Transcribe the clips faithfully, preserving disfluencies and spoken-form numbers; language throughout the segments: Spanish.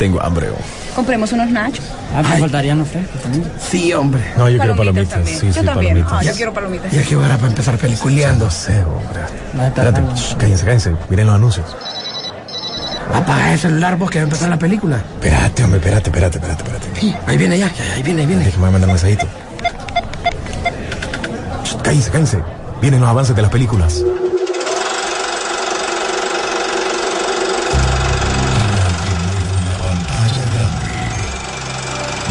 Tengo hambre. Oh. Compremos unos nachos. Ah, pues faltarían los frescos también. Sí, hombre. No, yo palomitas quiero palomitas. Sí, yo sí, también. Palomitas. Ah, yo quiero palomitas. Y aquí ahora para empezar peliculeando. No sé, hombre. No, espérate, shh, cállense, cállense. Miren los anuncios. Apaga el celular vos que va a empezar la película. Espérate, hombre, espérate, espérate, espérate, espérate. Sí, ahí viene ya, ahí viene, ahí viene. Déjame mandar un mensajito. Shh, cállense, cállense. Vienen los avances de las películas.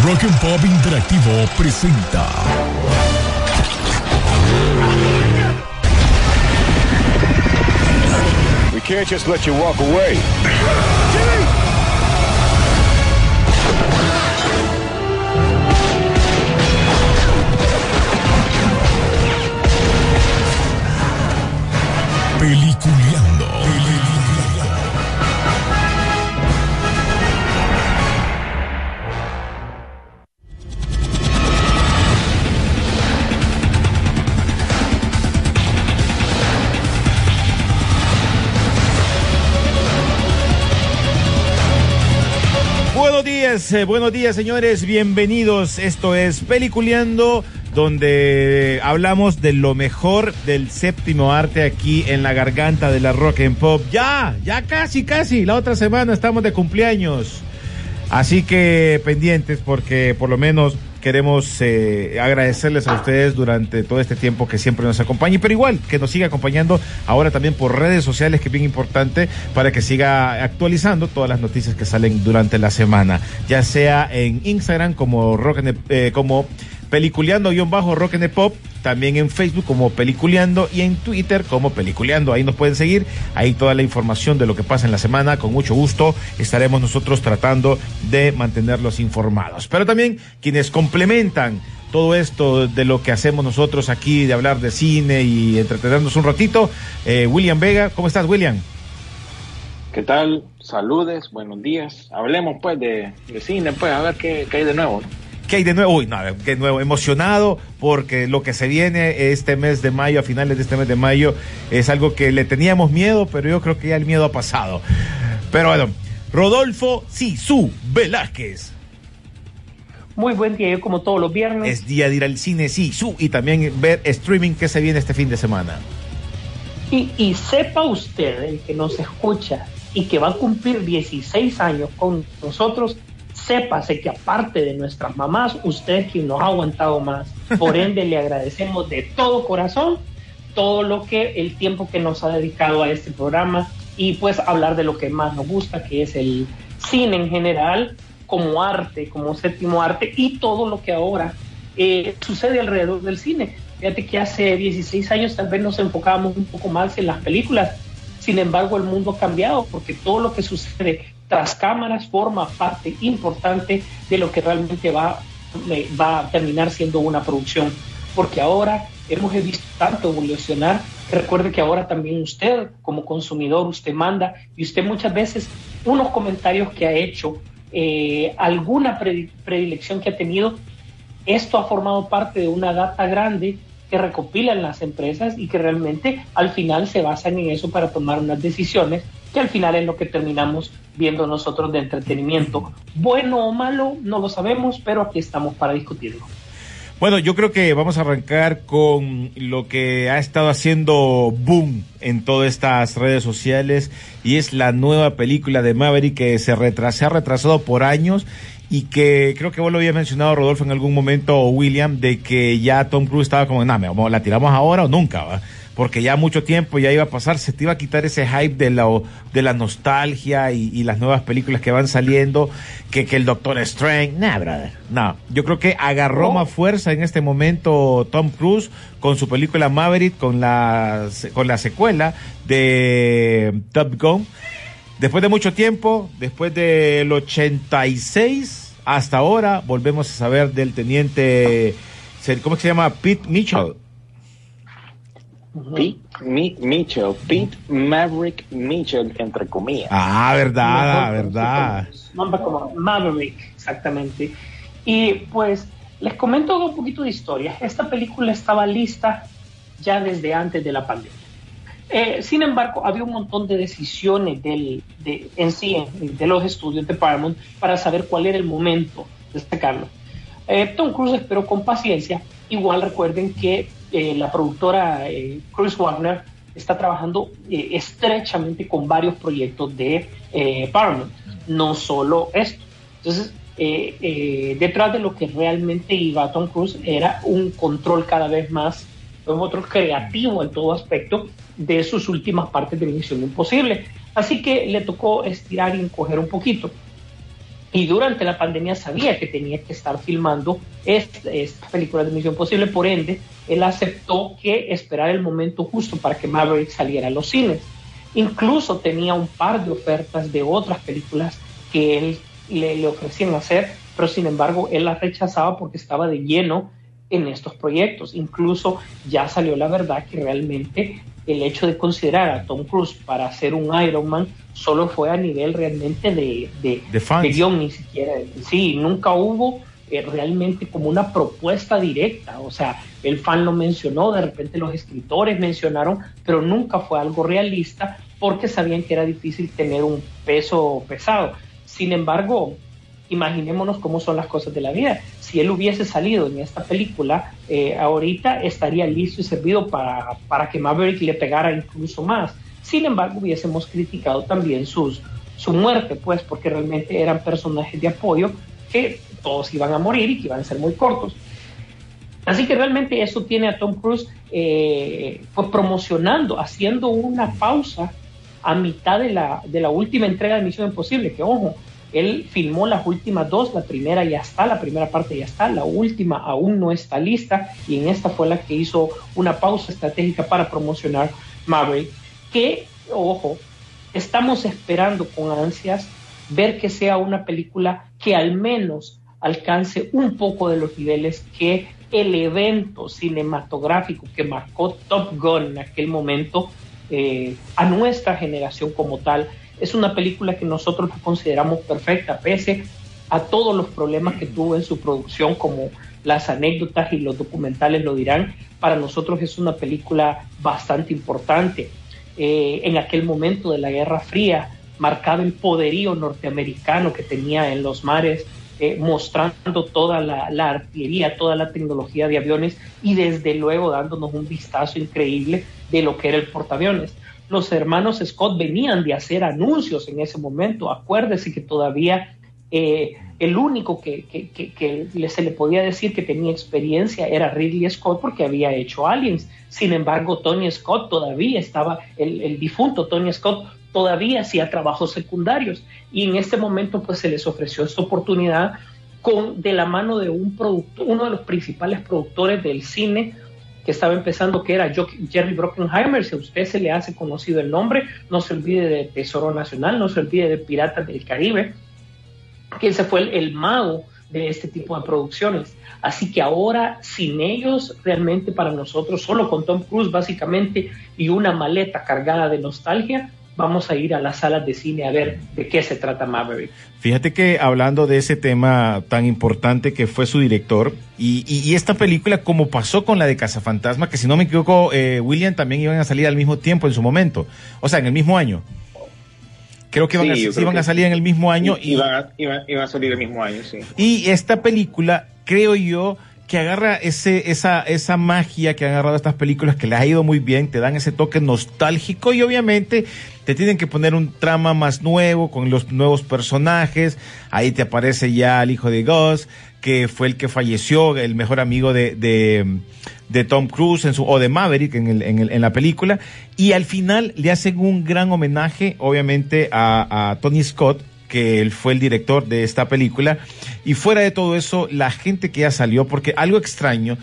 Rock and Pop Interactivo presenta We can't just let you walk away. Peliculeando. Eh, buenos días, señores, bienvenidos. Esto es Peliculeando, donde hablamos de lo mejor del séptimo arte aquí en la garganta de la Rock and Pop. Ya, ya casi, casi, la otra semana estamos de cumpleaños. Así que pendientes, porque por lo menos queremos eh, agradecerles a ustedes durante todo este tiempo que siempre nos acompañen, pero igual que nos siga acompañando ahora también por redes sociales, que es bien importante para que siga actualizando todas las noticias que salen durante la semana, ya sea en Instagram como Rock and, eh, como Peliculeando guión bajo Rock and Pop, también en Facebook como Peliculeando y en Twitter como Peliculeando. Ahí nos pueden seguir, ahí toda la información de lo que pasa en la semana. Con mucho gusto estaremos nosotros tratando de mantenerlos informados, pero también quienes complementan todo esto de lo que hacemos nosotros aquí, de hablar de cine y entretenernos un ratito. eh, William Vega, ¿cómo estás, William? ¿Qué tal? Saludes, buenos días. Hablemos pues de, de cine, pues a ver qué, qué hay de nuevo, ¿no? ¿Qué hay de nuevo? Uy, no, qué nuevo, emocionado, porque lo que se viene este mes de mayo, a finales de este mes de mayo, es algo que le teníamos miedo, pero yo creo que ya el miedo ha pasado. Pero bueno, Rodolfo Sisu Velázquez. Muy buen día, yo como todos los viernes. Es día de ir al cine, Sisu, y también ver streaming que se viene este fin de semana. Y, y sepa usted, el que nos escucha y que va a cumplir dieciséis años con nosotros, sépase que aparte de nuestras mamás, usted es quien nos ha aguantado más. Por ende, le agradecemos de todo corazón todo lo que, el tiempo que nos ha dedicado a este programa, y pues hablar de lo que más nos gusta, que es el cine en general, como arte, como séptimo arte, y todo lo que ahora eh, sucede alrededor del cine. Fíjate que hace dieciséis años tal vez nos enfocábamos un poco más en las películas. Sin embargo, el mundo ha cambiado, porque todo lo que sucede tras cámaras forma parte importante de lo que realmente va, va a terminar siendo una producción, porque ahora hemos visto tanto evolucionar. Recuerde que ahora también usted, como consumidor, usted manda, y usted muchas veces unos comentarios que ha hecho, eh, alguna predilección que ha tenido, esto ha formado parte de una data grande que recopilan las empresas y que realmente al final se basan en eso para tomar unas decisiones, que al final es lo que terminamos viendo nosotros de entretenimiento. Bueno o malo, no lo sabemos, pero aquí estamos para discutirlo. Bueno, yo creo que vamos a arrancar con lo que ha estado haciendo boom en todas estas redes sociales, y es la nueva película de Maverick, que se retrasó, ha retrasado por años, y que creo que vos lo habías mencionado, Rodolfo, en algún momento, o William, de que ya Tom Cruise estaba como, nah, la tiramos ahora o nunca, ¿va? Porque ya mucho tiempo ya iba a pasar, se te iba a quitar ese hype de la, de la nostalgia y, y las nuevas películas que van saliendo, que, que el Doctor Strange, nah, brother, nah. Yo creo que agarró más fuerza en este momento Tom Cruise con su película Maverick, con la, con la secuela de Top Gun. Después de mucho tiempo, después del ochenta y seis, hasta ahora, volvemos a saber del teniente, ¿cómo es que se llama? Pete Mitchell. Pete Mi, Mitchell, Pete Maverick Mitchell, entre comillas. Ah, verdad, nombre, verdad. Nombre como Maverick, exactamente. Y pues les comento un poquito de historia. Esta película estaba lista ya desde antes de la pandemia. Eh, sin embargo, había un montón de decisiones del, de, en sí, de los estudios de Paramount para saber cuál era el momento de sacarlo. Eh, Tom Cruise esperó con paciencia. Igual recuerden que eh, la productora eh, Chris Warner está trabajando eh, estrechamente con varios proyectos de eh, Paramount, no solo esto. Entonces, eh, eh, detrás de lo que realmente iba Tom Cruise era un control cada vez más, un control creativo en todo aspecto de sus últimas partes de Misión Imposible. Así que le tocó estirar y encoger un poquito. Y durante la pandemia sabía que tenía que estar filmando estas esta películas de Misión Imposible, por ende, él aceptó que esperar el momento justo para que Maverick saliera a los cines. Incluso tenía un par de ofertas de otras películas que él le, le ofrecían hacer, pero sin embargo él las rechazaba porque estaba de lleno en estos proyectos. Incluso ya salió la verdad que realmente el hecho de considerar a Tom Cruise para hacer un Iron Man solo fue a nivel realmente de, de, de guión, ni siquiera, sí, nunca hubo eh, realmente como una propuesta directa. O sea, el fan lo mencionó, de repente los escritores mencionaron, pero nunca fue algo realista porque sabían que era difícil tener un peso pesado. Sin embargo, imaginémonos cómo son las cosas de la vida. Si él hubiese salido en esta película, eh, ahorita estaría listo y servido para, para que Maverick le pegara incluso más. Sin embargo, hubiésemos criticado también sus, su muerte, pues, porque realmente eran personajes de apoyo que todos iban a morir y que iban a ser muy cortos. Así que realmente eso tiene a Tom Cruise eh, pues promocionando, haciendo una pausa a mitad de la, de la última entrega de Misión Imposible, que ojo, él filmó las últimas dos, la primera ya está, la primera parte ya está, la última aún no está lista, y en esta fue la que hizo una pausa estratégica para promocionar Maverick, que, ojo, estamos esperando con ansias ver que sea una película que al menos alcance un poco de los niveles que el evento cinematográfico que marcó Top Gun en aquel momento eh, a nuestra generación como tal. Es una película que nosotros consideramos perfecta, pese a todos los problemas que tuvo en su producción, como las anécdotas y los documentales lo dirán. Para nosotros es una película bastante importante. Eh, en aquel momento de la Guerra Fría, marcaba el poderío norteamericano que tenía en los mares, eh, mostrando toda la, la artillería, toda la tecnología de aviones, y desde luego dándonos un vistazo increíble de lo que era el portaaviones. Los hermanos Scott venían de hacer anuncios en ese momento. Acuérdese que todavía eh, el único que, que, que, que se le podía decir que tenía experiencia era Ridley Scott, porque había hecho Aliens. Sin embargo, Tony Scott todavía estaba, el, el difunto Tony Scott todavía hacía trabajos secundarios. Y en este momento pues se les ofreció esta oportunidad con, de la mano de un productor, uno de los principales productores del cine que estaba empezando, que era Jerry Bruckheimer. Si a usted se le hace conocido el nombre, no se olvide de Tesoro Nacional, no se olvide de Piratas del Caribe, que ese fue el, el mago de este tipo de producciones. Así que ahora, sin ellos, realmente para nosotros, solo con Tom Cruise básicamente y una maleta cargada de nostalgia, vamos a ir a las salas de cine a ver de qué se trata Maverick. Fíjate que hablando de ese tema tan importante que fue su director, y, y, y esta película, como pasó con la de Cazafantasma, que si no me equivoco, eh, William, también iban a salir al mismo tiempo en su momento, o sea, en el mismo año. Creo que iban, sí, a, iban que a salir en el mismo año. Y, y, iba, iba, iba a salir el mismo año, sí. Y esta película, creo yo, que agarra ese, esa, esa magia que han agarrado estas películas, que les ha ido muy bien, te dan ese toque nostálgico y obviamente te tienen que poner un trama más nuevo, con los nuevos personajes. Ahí te aparece ya el hijo de Gus, que fue el que falleció, el mejor amigo de, de, de Tom Cruise en su, o de Maverick en, el, en, el, en la película, y al final le hacen un gran homenaje, obviamente, a, a Tony Scott, que él fue el director de esta película. Y fuera de todo eso, la gente que ya salió, porque algo extraño,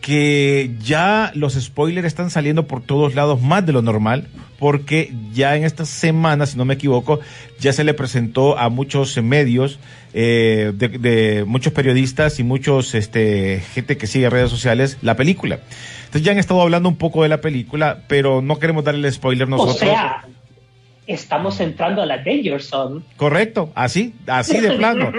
que ya los spoilers están saliendo por todos lados, más de lo normal, porque ya en esta semana, si no me equivoco, ya se le presentó a muchos medios, eh, de, de muchos periodistas y muchos este, gente que sigue redes sociales, la película. Entonces ya han estado hablando un poco de la película, pero no queremos darle el spoiler nosotros. O sea, estamos entrando a la Danger Zone. Correcto, así, así de plano.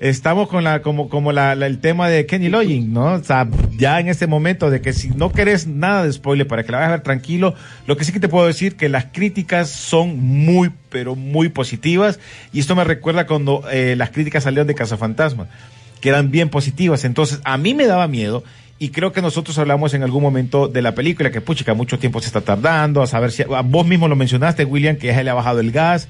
Estamos con la, como, como la, la, el tema de Kenny Loggins, ¿no? O sea, ya en este momento de que si no querés nada de spoiler para que la vayas a ver tranquilo, lo que sí que te puedo decir que las críticas son muy, pero muy positivas, y esto me recuerda cuando eh, las críticas salieron de Cazafantasmas, que eran bien positivas. Entonces, a mí me daba miedo. Y creo que nosotros hablamos en algún momento de la película, que puchica, mucho tiempo se está tardando, a saber si, vos mismo lo mencionaste, William, que ya se le ha bajado el gas,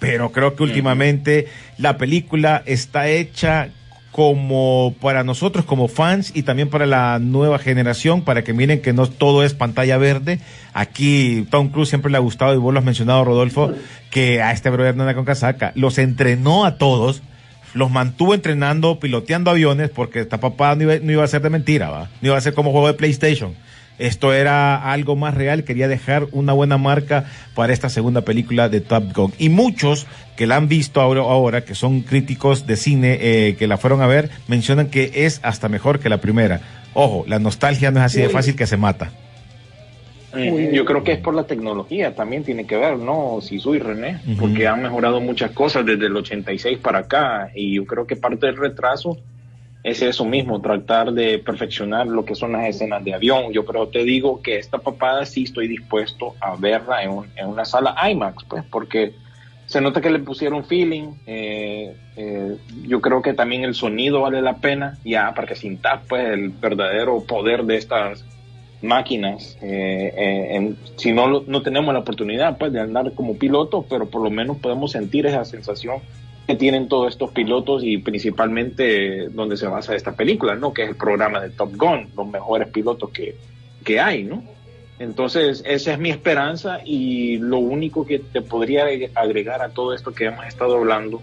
pero creo que últimamente la película está hecha como para nosotros como fans y también para la nueva generación, para que miren que no todo es pantalla verde. Aquí Tom Cruise siempre le ha gustado, y vos lo has mencionado, Rodolfo, que a este brother no anda con casaca, los entrenó a todos, los mantuvo entrenando, piloteando aviones, porque esta papá no iba, no iba a ser de mentira, ¿va? No iba a ser como juego de PlayStation. Esto era algo más real, quería dejar una buena marca para esta segunda película de Top Gun. Y muchos que la han visto ahora, ahora que son críticos de cine, eh, que la fueron a ver, mencionan que es hasta mejor que la primera. Ojo, la nostalgia no es así de fácil que se mata. Yo creo que es por la tecnología, también tiene que ver, ¿no? Si soy René, uh-huh. porque han mejorado muchas cosas desde el ochenta y seis para acá, y yo creo que parte del retraso es eso mismo, tratar de perfeccionar lo que son las escenas de avión. Yo creo, te digo que esta papada sí estoy dispuesto a verla en, un, en una sala IMAX, pues, porque se nota que le pusieron feeling. Eh, eh, yo creo que también el sonido vale la pena, ya, para que sintas, pues, el verdadero poder de estas máquinas. Eh, eh, en, si no no tenemos la oportunidad, pues, de andar como pilotos, pero por lo menos podemos sentir esa sensación que tienen todos estos pilotos, y principalmente donde se basa esta película, ¿no? Que es el programa de Top Gun, los mejores pilotos que, que hay, ¿no? Entonces, esa es mi esperanza, y lo único que te podría agregar a todo esto que hemos estado hablando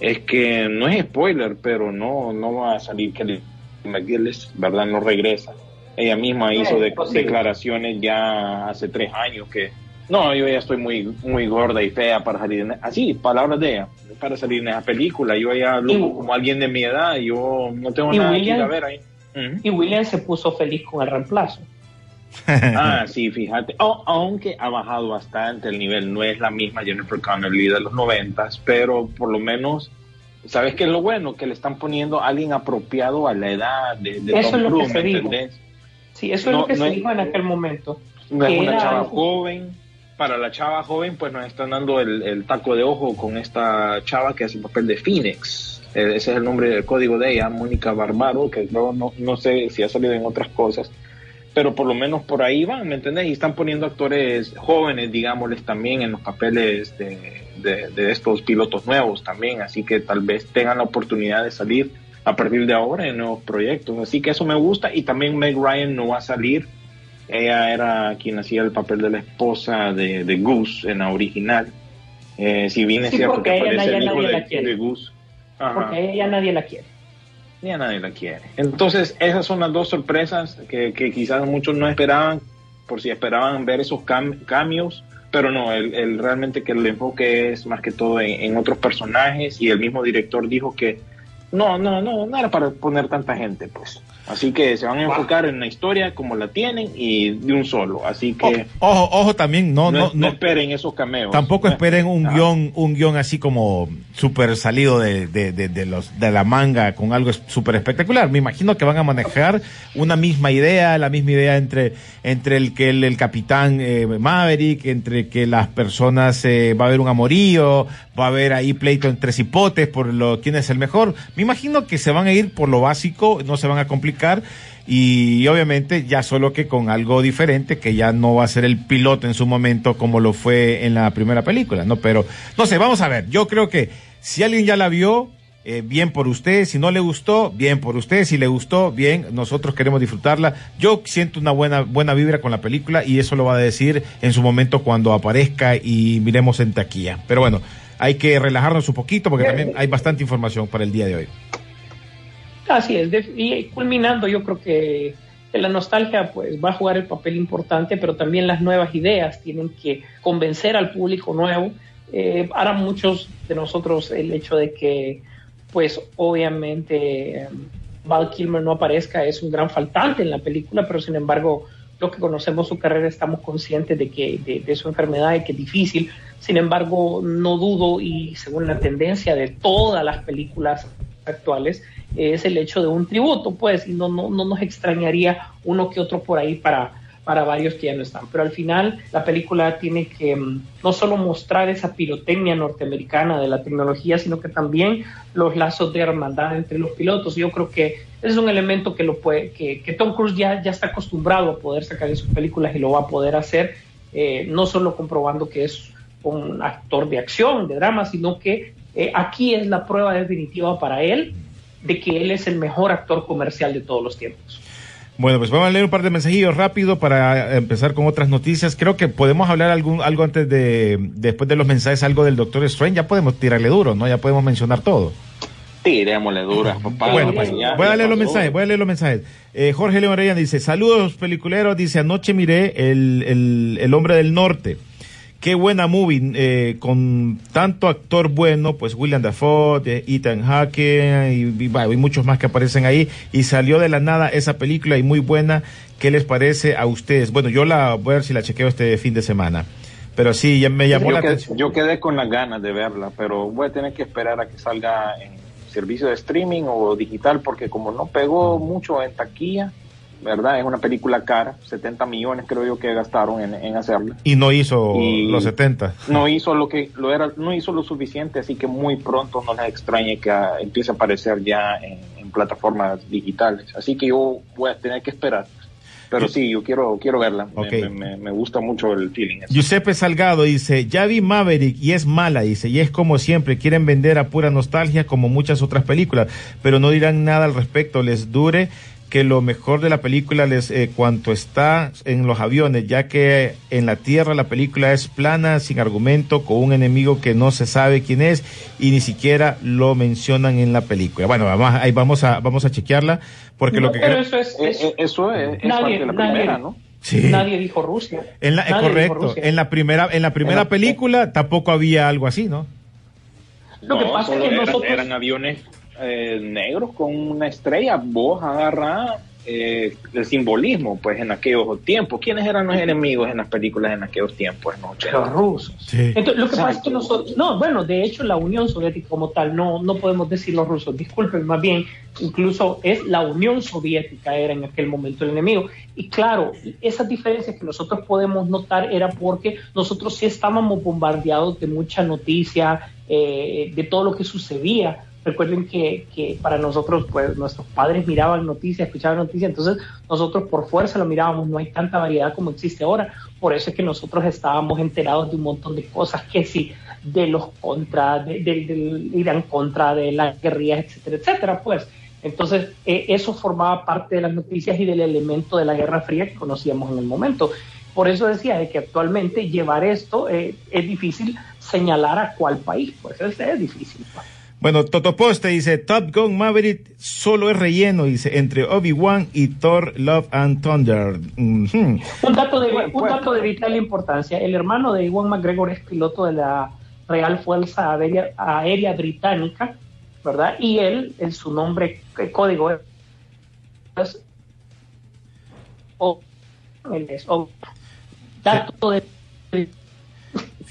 es que no es spoiler, pero no, no va a salir Kelly McGillis, ¿verdad? No regresa. Ella misma no hizo de, declaraciones ya hace tres años que no, yo ya estoy muy muy gorda y fea para salir en, así, palabras de ella, para salir en esa película. Yo ya hablo como alguien de mi edad, yo no tengo nada William, que ir a ver ahí. Uh-huh. Y William se puso feliz con el reemplazo. Ah, sí, fíjate. Oh, aunque ha bajado bastante el nivel, no es la misma Jennifer Connelly de los noventas, pero por lo menos... ¿Sabes qué es lo bueno? Que le están poniendo a alguien apropiado a la edad de, de Tom Cruise, ¿me entendés? Sí, eso no, es lo que no se dijo en aquel momento. No es una chava algo... joven. Para la chava joven, pues nos están dando el, el taco de ojo con esta chava que hace el papel de Phoenix. Ese es el nombre del código de ella, Mónica Barbaro, que no, no, no sé si ha salido en otras cosas. Pero por lo menos por ahí van, ¿me entendés? Y están poniendo actores jóvenes, digámosles, también en los papeles de, de, de estos pilotos nuevos también. Así que tal vez tengan la oportunidad de salir a partir de ahora en nuevos proyectos, así que eso me gusta. Y también Meg Ryan no va a salir, ella era quien hacía el papel de la esposa de, de Goose en la original, eh, si bien es sí, cierto que aparece el hijo de, de Goose. Ajá. Porque ella nadie la quiere, ya nadie la quiere. Entonces esas son las dos sorpresas que, que quizás muchos no esperaban, por si esperaban ver esos cam- cambios, pero no, el, el realmente que el enfoque es más que todo en, en otros personajes, y el mismo director dijo que No, no, no, no era para poner tanta gente, pues. Así que se van a enfocar wow. en la historia como la tienen y de un solo. Así que o, ojo, ojo también, no, no, no, no esperen esos cameos. Tampoco esperen un no. guión, un guión así como super salido de, de, de, de los de la manga con algo super espectacular. Me imagino que van a manejar una misma idea, la misma idea entre entre el que el, el capitán eh, Maverick, entre que las personas eh, va a haber un amorío, va a haber ahí pleito entre cipotes por lo quién es el mejor. Me imagino que se van a ir por lo básico, no se van a complicar, y obviamente ya solo que con algo diferente, que ya no va a ser el piloto en su momento como lo fue en la primera película, ¿no? Pero, no sé, vamos a ver. Yo creo que si alguien ya la vio, eh, bien por usted. Si no le gustó, bien por usted. Si le gustó, bien, nosotros queremos disfrutarla. Yo siento una buena, buena vibra con la película, y eso lo va a decir en su momento cuando aparezca y miremos en taquilla. Pero bueno, hay que relajarnos un poquito porque también hay bastante información para el día de hoy. Así es, y culminando, yo creo que la nostalgia pues va a jugar el papel importante, pero también las nuevas ideas tienen que convencer al público nuevo. Eh, ahora muchos de nosotros el hecho de que pues obviamente Val Kilmer no aparezca es un gran faltante en la película, pero sin embargo los que conocemos su carrera estamos conscientes de que de, de su enfermedad y que es difícil. Sin embargo, no dudo, y según la tendencia de todas las películas actuales, es el hecho de un tributo, pues, y no, no, no nos extrañaría uno que otro por ahí para, para varios que ya no están. Pero al final la película tiene que um, no solo mostrar esa pirotecnia norteamericana de la tecnología, sino que también los lazos de hermandad entre los pilotos. Yo creo que ese es un elemento que, lo puede, que, que Tom Cruise ya, ya está acostumbrado a poder sacar en sus películas, y lo va a poder hacer, eh, no solo comprobando que es un actor de acción, de drama, sino que eh, aquí es la prueba definitiva para él de que él es el mejor actor comercial de todos los tiempos. Bueno, pues vamos a leer un par de mensajillos rápido para empezar con otras noticias. Creo que podemos hablar algún, algo antes de, después de los mensajes, algo del Doctor Strange. Ya podemos tirarle duro, ¿no? Ya podemos mencionar todo. Tirémosle duras, papá. Bueno, pues, voy a leer los mensajes, voy a leer los mensajes. Eh, Jorge León Arellán dice, saludos peliculeros, dice, anoche miré el, el, el Hombre del Norte. Qué buena movie, eh, con tanto actor bueno, pues William Dafoe, eh, Ethan Hawke y, y, y muchos más que aparecen ahí, y salió de la nada esa película y muy buena. ¿Qué les parece a ustedes? Bueno, yo la voy a ver si la chequeo este fin de semana, pero sí, ya me llamó yo la quedé, atención. Yo quedé con las ganas de verla, pero voy a tener que esperar a que salga en servicio de streaming o digital, porque como no pegó mucho en taquilla, ¿verdad? Es una película cara, setenta millones creo yo que gastaron en, en hacerla. Y no hizo y los setenta. No hizo lo que lo era, no hizo lo suficiente, así que muy pronto no les extrañe que a, empiece a aparecer ya en, en plataformas digitales. Así que yo voy a tener que esperar. Pero sí, yo quiero quiero verla. Okay. Me, me, me gusta mucho el feeling. Ese. Giuseppe Salgado dice, ya vi Maverick y es mala, dice, y es como siempre, quieren vender a pura nostalgia como muchas otras películas, pero no dirán nada al respecto, les dure que lo mejor de la película les eh, cuanto está en los aviones, ya que en la tierra la película es plana, sin argumento, con un enemigo que no se sabe quién es y ni siquiera lo mencionan en la película. Bueno, vamos, ahí vamos a vamos a chequearla, porque no, lo que pero creo, eso es eso, eso es, es nadie, parte de la nadie, primera, ¿no? Sí. Nadie dijo Rusia. En la, nadie correcto, dijo Rusia. en la primera en la primera Era, película tampoco había algo así, ¿no? Lo no, que pasa es que eran, nosotros eran aviones Eh, negros con una estrella. Vos agarra eh, el simbolismo, pues, en aquellos tiempos. ¿Quiénes eran los enemigos en las películas en aquellos tiempos? No, los rusos. Sí. Entonces, lo que pasa es que nosotros, no, bueno, de hecho la Unión Soviética como tal, no, no podemos decir los rusos, disculpen, más bien, incluso es la Unión Soviética era en aquel momento el enemigo. Y claro, esas diferencias que nosotros podemos notar era porque nosotros sí estábamos bombardeados de mucha noticia, eh, de todo lo que sucedía. Recuerden que, que para nosotros, pues, nuestros padres miraban noticias, escuchaban noticias, entonces nosotros por fuerza lo mirábamos, no hay tanta variedad como existe ahora. Por eso es que nosotros estábamos enterados de un montón de cosas, que sí, de los contra, de, de, del Irán contra, de las guerrillas, etcétera, etcétera, pues. Entonces, eh, eso formaba parte de las noticias y del elemento de la Guerra Fría que conocíamos en el momento. Por eso decía de que actualmente llevar esto eh, es difícil señalar a cuál país, pues es, es difícil, pues. Bueno, Totoposte dice, Top Gun Maverick solo es relleno, dice, entre Obi-Wan y Thor Love and Thunder. Mm-hmm. Un dato de, un dato de vital importancia, el hermano de Ewan McGregor es piloto de la Real Fuerza Aérea, Aérea Británica, ¿verdad? Y él, en su nombre, el código es O. o dato de...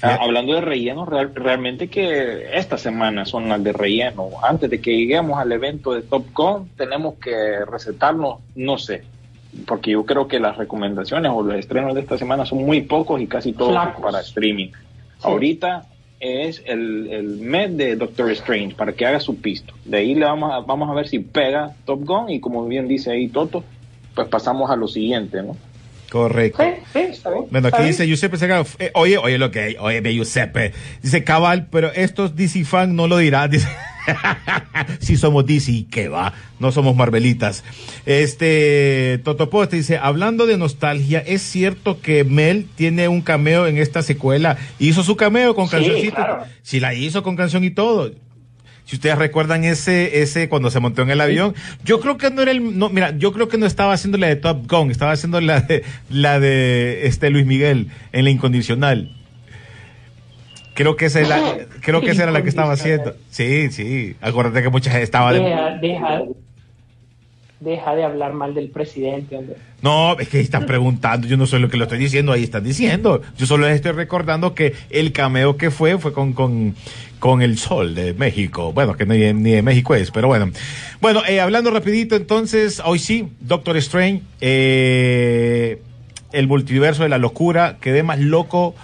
Ah, hablando de relleno, real, realmente que esta semana son las de relleno. Antes de que lleguemos al evento de Top Gun, tenemos que recetarnos, no sé, porque yo creo que las recomendaciones o los estrenos de esta semana son muy pocos y casi todos Flacos. Para streaming. Sí. Ahorita es el, el mes de Doctor Strange, para que haga su pisto. De ahí le vamos a, vamos a ver si pega Top Gun y, como bien dice ahí Toto, pues pasamos a lo siguiente, ¿no? Correcto. Sí, sí, está bien. Bueno, aquí dice Giuseppe Segado, eh, oye, oye lo que hay, oye, Giuseppe, dice, cabal, pero estos D C fans no lo dirán, dice, si somos D C, ¿qué va? No somos Marvelitas. Este, Totoposte dice, hablando de nostalgia, ¿es cierto que Mel tiene un cameo en esta secuela? ¿Hizo su cameo con cancioncita? Sí, claro. Sí, la hizo con canción y todo. Si ustedes recuerdan ese, ese cuando se montó en el avión, yo creo que no era el, no, mira, yo creo que no estaba haciendo la de Top Gun, estaba haciendo la de, la de este Luis Miguel, en La Incondicional. Creo que esa, es la, creo que esa era la que estaba haciendo. Sí, sí, acuérdate que mucha gente estaba de... Deja, deja. deja de hablar mal del presidente, hombre. No, es que están preguntando, yo no soy lo que lo estoy diciendo, ahí están diciendo. Yo solo les estoy recordando que el cameo que fue, fue con, con, con El Sol de México. Bueno, que ni, ni de México es, pero bueno. Bueno, eh, hablando rapidito entonces, hoy sí, Doctor Strange, eh, el multiverso de la locura, quedé más loco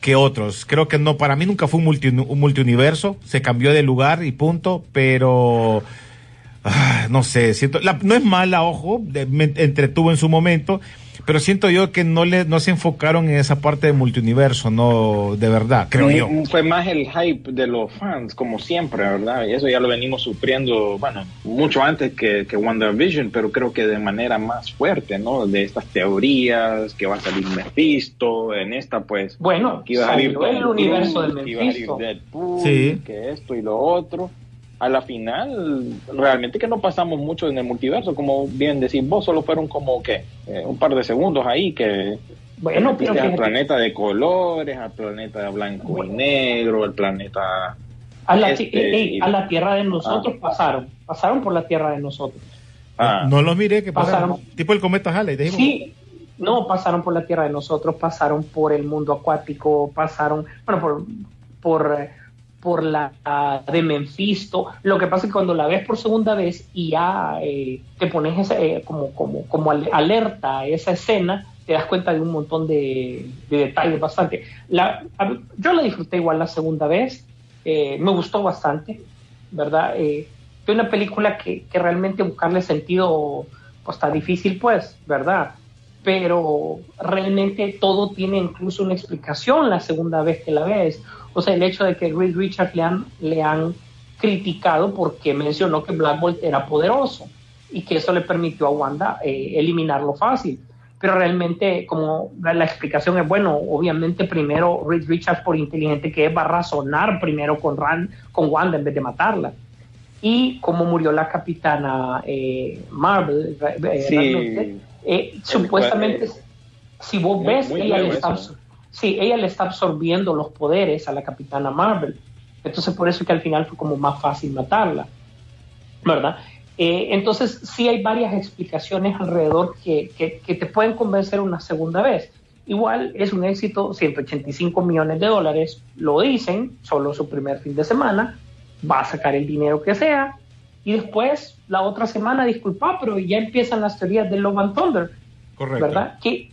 que otros. Creo que no, para mí nunca fue un, multi, un multiuniverso, se cambió de lugar y punto, pero ah, no sé, siento, la, no es mala, ojo, de, me entretuvo en su momento, pero siento yo que no le no se enfocaron en esa parte de multiuniverso, no, de verdad, creo yo. Fue más el hype de los fans, como siempre, ¿verdad? Y eso ya lo venimos sufriendo, bueno, mucho antes que, que WandaVision, pero creo que de manera más fuerte, ¿no? De estas teorías, que va a salir Mephisto, en esta, pues... Bueno, que iba a salir el universo de Mephisto. Que iba a salir Deadpool, sí, que esto y lo otro. A la final, realmente que no pasamos mucho en el multiverso, como bien decís vos, solo fueron como que eh, un par de segundos ahí que... Bueno, pero al planeta de colores, al planeta blanco bueno. y negro, el planeta... A la, este, ey, ey, a la tierra de nosotros ah. pasaron, pasaron por la tierra de nosotros. Ah. No, no los miré, que pasaron. pasaron. Tipo el cometa Halley. Dijimos. Sí, no, pasaron por la tierra de nosotros, pasaron por el mundo acuático, pasaron, bueno, por... por por la uh, de Mephisto. Lo que pasa es que cuando la ves por segunda vez y ya eh, te pones esa, eh, como, como, como alerta a esa escena, te das cuenta de un montón de, de detalles bastante. La, a, yo la disfruté igual la segunda vez, eh, me gustó bastante, ¿verdad? Eh, es una película que, que realmente buscarle sentido pues, está difícil, pues, ¿verdad? Pero realmente todo tiene incluso una explicación la segunda vez que la ves. O sea, el hecho de que Reed Richards le han, le han criticado porque mencionó que Black Bolt era poderoso y que eso le permitió a Wanda eh, eliminarlo fácil. Pero realmente, como la, la explicación es, bueno, obviamente primero Reed Richards, por inteligente que es, va a razonar primero con, Ran, con Wanda en vez de matarla. Y como murió la Capitana eh, Marvel, eh, sí. Randall, eh, supuestamente, es, si vos ves, ella le está... Sí, ella le está absorbiendo los poderes a la Capitana Marvel. Entonces, por eso es que al final fue como más fácil matarla, ¿verdad? Eh, entonces, sí hay varias explicaciones alrededor que, que, que te pueden convencer una segunda vez. Igual es un éxito, ciento ochenta y cinco millones de dólares, lo dicen, solo su primer fin de semana, va a sacar el dinero que sea, y después, la otra semana, disculpa, pero ya empiezan las teorías de Love and Thunder. Correcto. ¿Verdad? Que,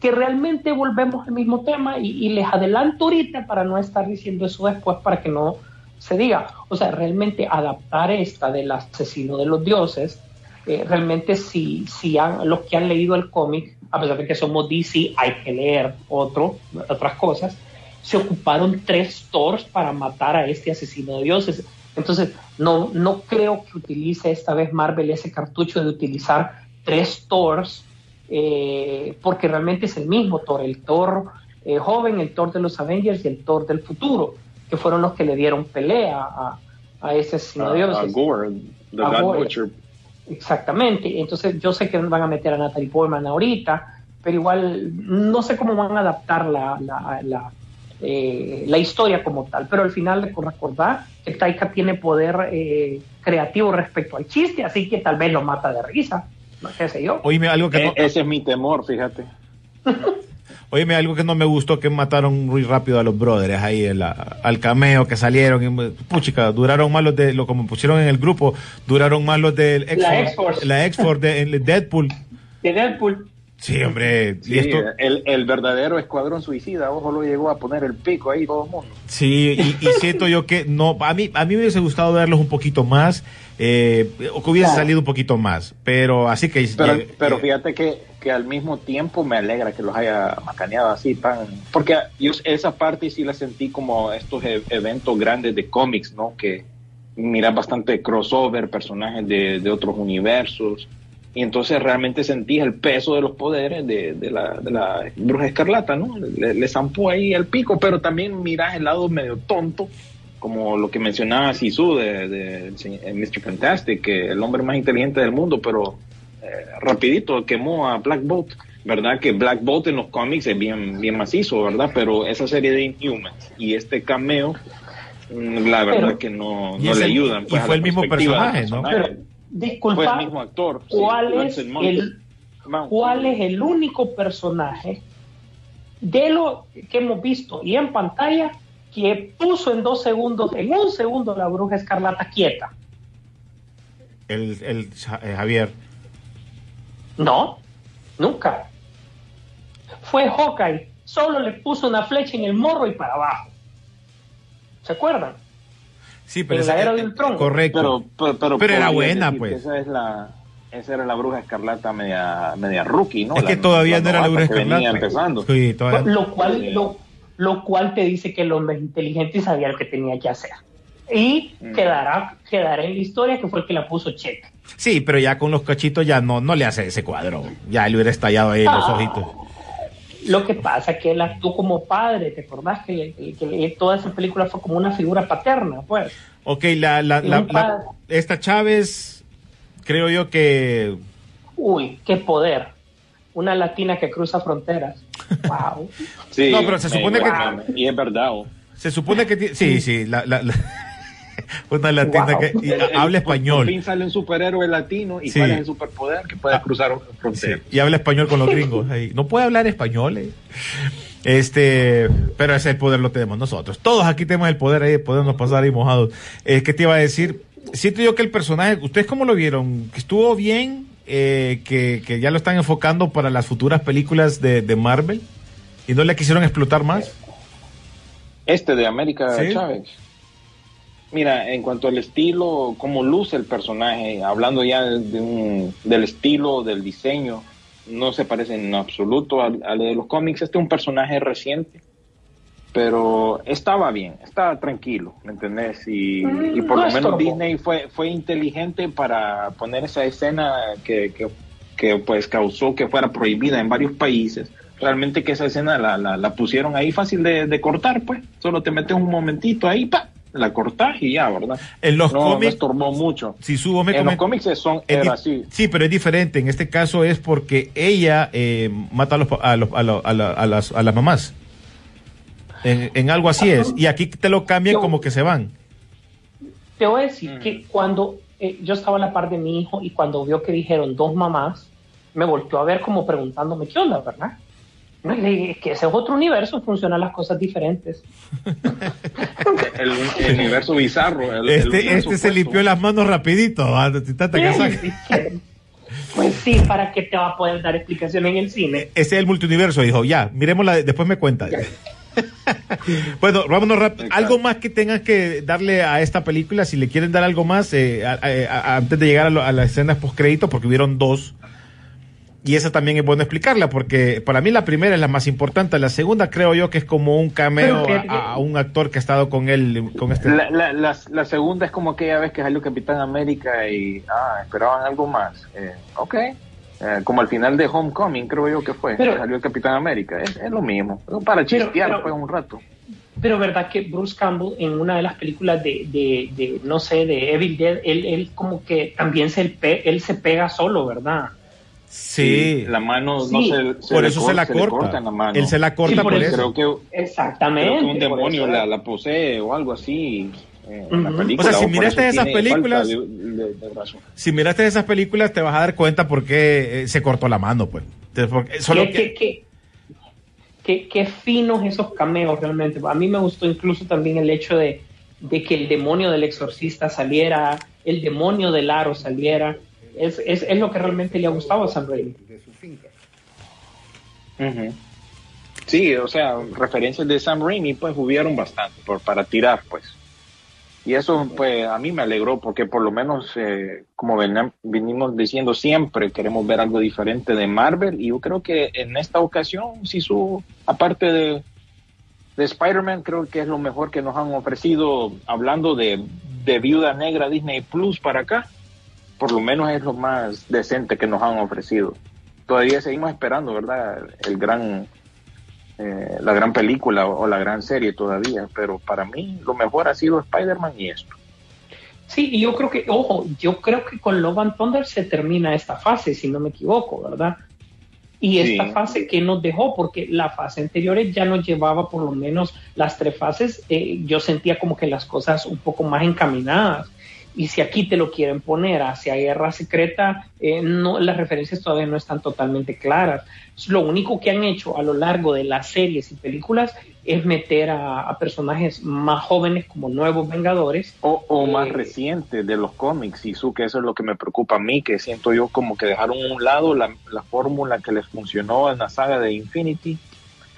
que realmente volvemos al mismo tema y, y les adelanto ahorita para no estar diciendo eso después, para que no se diga. O sea, realmente adaptar esta del asesino de los dioses, eh, realmente si, si han, los que han leído el cómic, a pesar de que somos D C, hay que leer otro, otras cosas, se ocuparon tres Thors para matar a este asesino de dioses. Entonces, no, no creo que utilice esta vez Marvel ese cartucho de utilizar tres Thors, Eh, porque realmente es el mismo Thor, el Thor eh, joven, el Thor de los Avengers y el Thor del futuro, que fueron los que le dieron pelea a, a ese señor Dios, a Gore, the God Butcher. Exactamente, entonces yo sé que van a meter a Natalie Portman ahorita, pero igual no sé cómo van a adaptar la, la, la, eh, la historia como tal, pero al final recordar que Taika tiene poder eh, creativo respecto al chiste, así que tal vez lo mata de risa. No sé yo. Oíme, algo que e- no... Ese es mi temor, fíjate. Oíme, algo que no me gustó, que mataron muy rápido a los brothers ahí, en la, al cameo que salieron. Puchica, duraron más los de, lo, como pusieron en el grupo, duraron más los del X-Force. La X-Force de en Deadpool. De Deadpool. Sí, hombre. Sí, ¿y esto? El, el verdadero escuadrón suicida, ojo, lo llegó a poner el pico ahí todo el mundo. Sí, y, y siento yo que no, a mí, a mí me hubiese gustado verlos un poquito más, eh, o que hubiese claro. salido un poquito más, pero así que... Pero, eh, pero fíjate que, que al mismo tiempo me alegra que los haya macaneado así tan... Porque yo esa parte sí la sentí como estos e- eventos grandes de cómics, ¿no? Que miras bastante crossover, personajes de, de otros universos. Y entonces realmente sentís el peso de los poderes de, de, la, de la Bruja Escarlata, ¿no? Le, le zampó ahí al pico, pero también mirás el lado medio tonto, como lo que mencionaba Sisu de, de, de mister Fantastic, que el hombre más inteligente del mundo, pero eh, rapidito quemó a Black Bolt, ¿verdad? Que Black Bolt en los cómics es bien, bien macizo, ¿verdad? Pero esa serie de Inhumans y este cameo, la verdad pero, que no, no le ayudan. Pues, y fue el mismo personaje, ¿no? Pero, disculpad, fue el mismo actor, ¿cuál, sí, es, el, ¿cuál es el único personaje de lo que hemos visto y en pantalla que puso en dos segundos, en un segundo, la Bruja Escarlata quieta? El, el eh, Javier. No, nunca. Fue Hawkeye, solo le puso una flecha en el morro y para abajo. ¿Se acuerdan? Sí, pero en la Era de Ultron. Correcto. Pero, pero, pero, pero era buena, pues. Esa es la, esa era la Bruja Escarlata media, media rookie, ¿no? Es que la, todavía no era la Bruja Escarlata. Empezando. Sí, todavía. Lo cual, lo, lo cual te dice que el hombre inteligente sabía lo que tenía que hacer. Y mm. quedará, quedará en la historia que fue el que la puso check. Sí, pero ya con los cachitos ya no, no le hace ese cuadro. Ya le hubiera estallado ahí ah. los ojitos. Lo que pasa es que él actuó como padre, ¿te acordás? Que, que, que toda esa película fue como una figura paterna, pues. Ok, la, la, la, la, esta Chávez, creo yo que... Uy, qué poder. Una latina que cruza fronteras. Wow. Sí, no, pero se supone que... Wow. Y es verdad. Oh. Se supone que... T- sí, sí, la... la, la... una latina wow. que y, el, el, habla español. Por fin sale un superhéroe latino y sí. cuál es el superpoder que puede ah, cruzar fronteras. Sí. Y habla español con los gringos. Ahí. No puede hablar español. Eh. Este, pero ese poder lo tenemos nosotros. Todos aquí tenemos el poder ahí, eh, podemos pasar ahí mojados. Eh, ¿Qué te iba a decir? Siento yo que el personaje, ¿ustedes cómo lo vieron? ¿Que estuvo bien? Eh, que, que ya lo están enfocando para las futuras películas de, de Marvel y no le quisieron explotar más. Este de América ¿Sí? Chávez. Mira, en cuanto al estilo, cómo luce el personaje, hablando ya de un, del estilo, del diseño, no se parece en absoluto al, al de los cómics. Este es un personaje reciente, pero estaba bien, estaba tranquilo, ¿me entendés? Y, mm, y por no lo menos Disney fue, fue inteligente para poner esa escena que, que, que pues causó que fuera prohibida en varios países. Realmente que esa escena la, la, la pusieron ahí fácil de, de cortar, pues. Solo te metes un momentito ahí, pa. La cortaje y ya, ¿verdad? En los no, cómics. No estorbó mucho. Si subo, me en comento, los cómics son. Era di- así. Sí, pero es diferente. En este caso es porque ella eh, mata a, los, a, los, a, los, a, la, a, las, a las mamás. En, en algo así es. Y aquí te lo cambian yo, como que se van. Te voy a decir mm. que cuando eh, yo estaba a la par de mi hijo y cuando vio que dijeron dos mamás, me volteó a ver como preguntándome qué onda, ¿verdad? No, es que ese es otro universo, funcionan las cosas diferentes. el, el universo bizarro. El, este el universo este se limpió las manos rapidito. ¿Sí? Pues sí, ¿para qué te va a poder dar explicación en el cine? Ese es el multiuniverso, dijo. Ya, miremosla, después me cuentas. Bueno, vámonos rápido. Algo más que tengas que darle a esta película, si le quieren dar algo más, eh, a, a, a, antes de llegar a, lo, a las escenas postcrédito, porque hubieron dos. Y esa también es bueno explicarla, porque para mí la primera es la más importante. La segunda creo yo que es como un cameo a, a un actor que ha estado con él. Con este... la, la, la, la segunda es como aquella vez que salió Capitán América y ah, esperaban algo más. Eh, ok, eh, como al final de Homecoming creo yo que fue, pero, que salió Capitán América. Es, es lo mismo, para chistear fue un rato. Pero verdad que Bruce Campbell en una de las películas de, de, de no sé, de Evil Dead, él, él como que también se, él se pega solo, ¿verdad? Sí. sí, la mano no sí. se, se por eso cor- se la corta. Se le corta en la mano. Él se la corta sí, por, por eso. Creo que, Exactamente. Creo que un demonio la, la posee o algo así. Eh, uh-huh. la película, o sea, si o miraste esas películas, de, de, de si miraste esas películas, te vas a dar cuenta por qué eh, se cortó la mano, pues. Entonces, porque, solo ¿Qué, que... Qué, qué, qué finos esos cameos realmente. A mí me gustó incluso también el hecho de, de que el demonio del exorcista saliera, el demonio del aro saliera. Es, es, es lo que realmente le ha gustado a Sam Raimi. De su finca. Uh-huh. Sí, o sea, referencias de Sam Raimi pues hubieron bastante por, para tirar, pues. Y eso, pues, a mí me alegró, porque por lo menos, eh, como ven, venimos diciendo siempre, queremos ver algo diferente de Marvel, y yo creo que en esta ocasión, sí, su, aparte de, de Spider-Man, creo que es lo mejor que nos han ofrecido, hablando de, de Viuda Negra Disney Plus para acá. Por lo menos es lo más decente que nos han ofrecido. Todavía seguimos esperando, ¿verdad? El gran, eh, la gran película o, o la gran serie todavía, pero para mí lo mejor ha sido Spider-Man y esto. Sí, y yo creo que, ojo, yo creo que con Love and Thunder se termina esta fase, si no me equivoco, ¿verdad? Y esta sí. fase que nos dejó, porque la fase anterior ya nos llevaba por lo menos las tres fases, eh, yo sentía como que las cosas un poco más encaminadas. y si aquí te lo quieren poner hacia guerra secreta, eh, no, las referencias todavía no están totalmente claras. Lo único que han hecho a lo largo de las series y películas es meter a, a personajes más jóvenes como nuevos Vengadores. O, o eh, más recientes de los cómics, y su, que eso es lo que me preocupa a mí, que siento yo como que dejaron a un lado la, la fórmula que les funcionó en la saga de Infinity.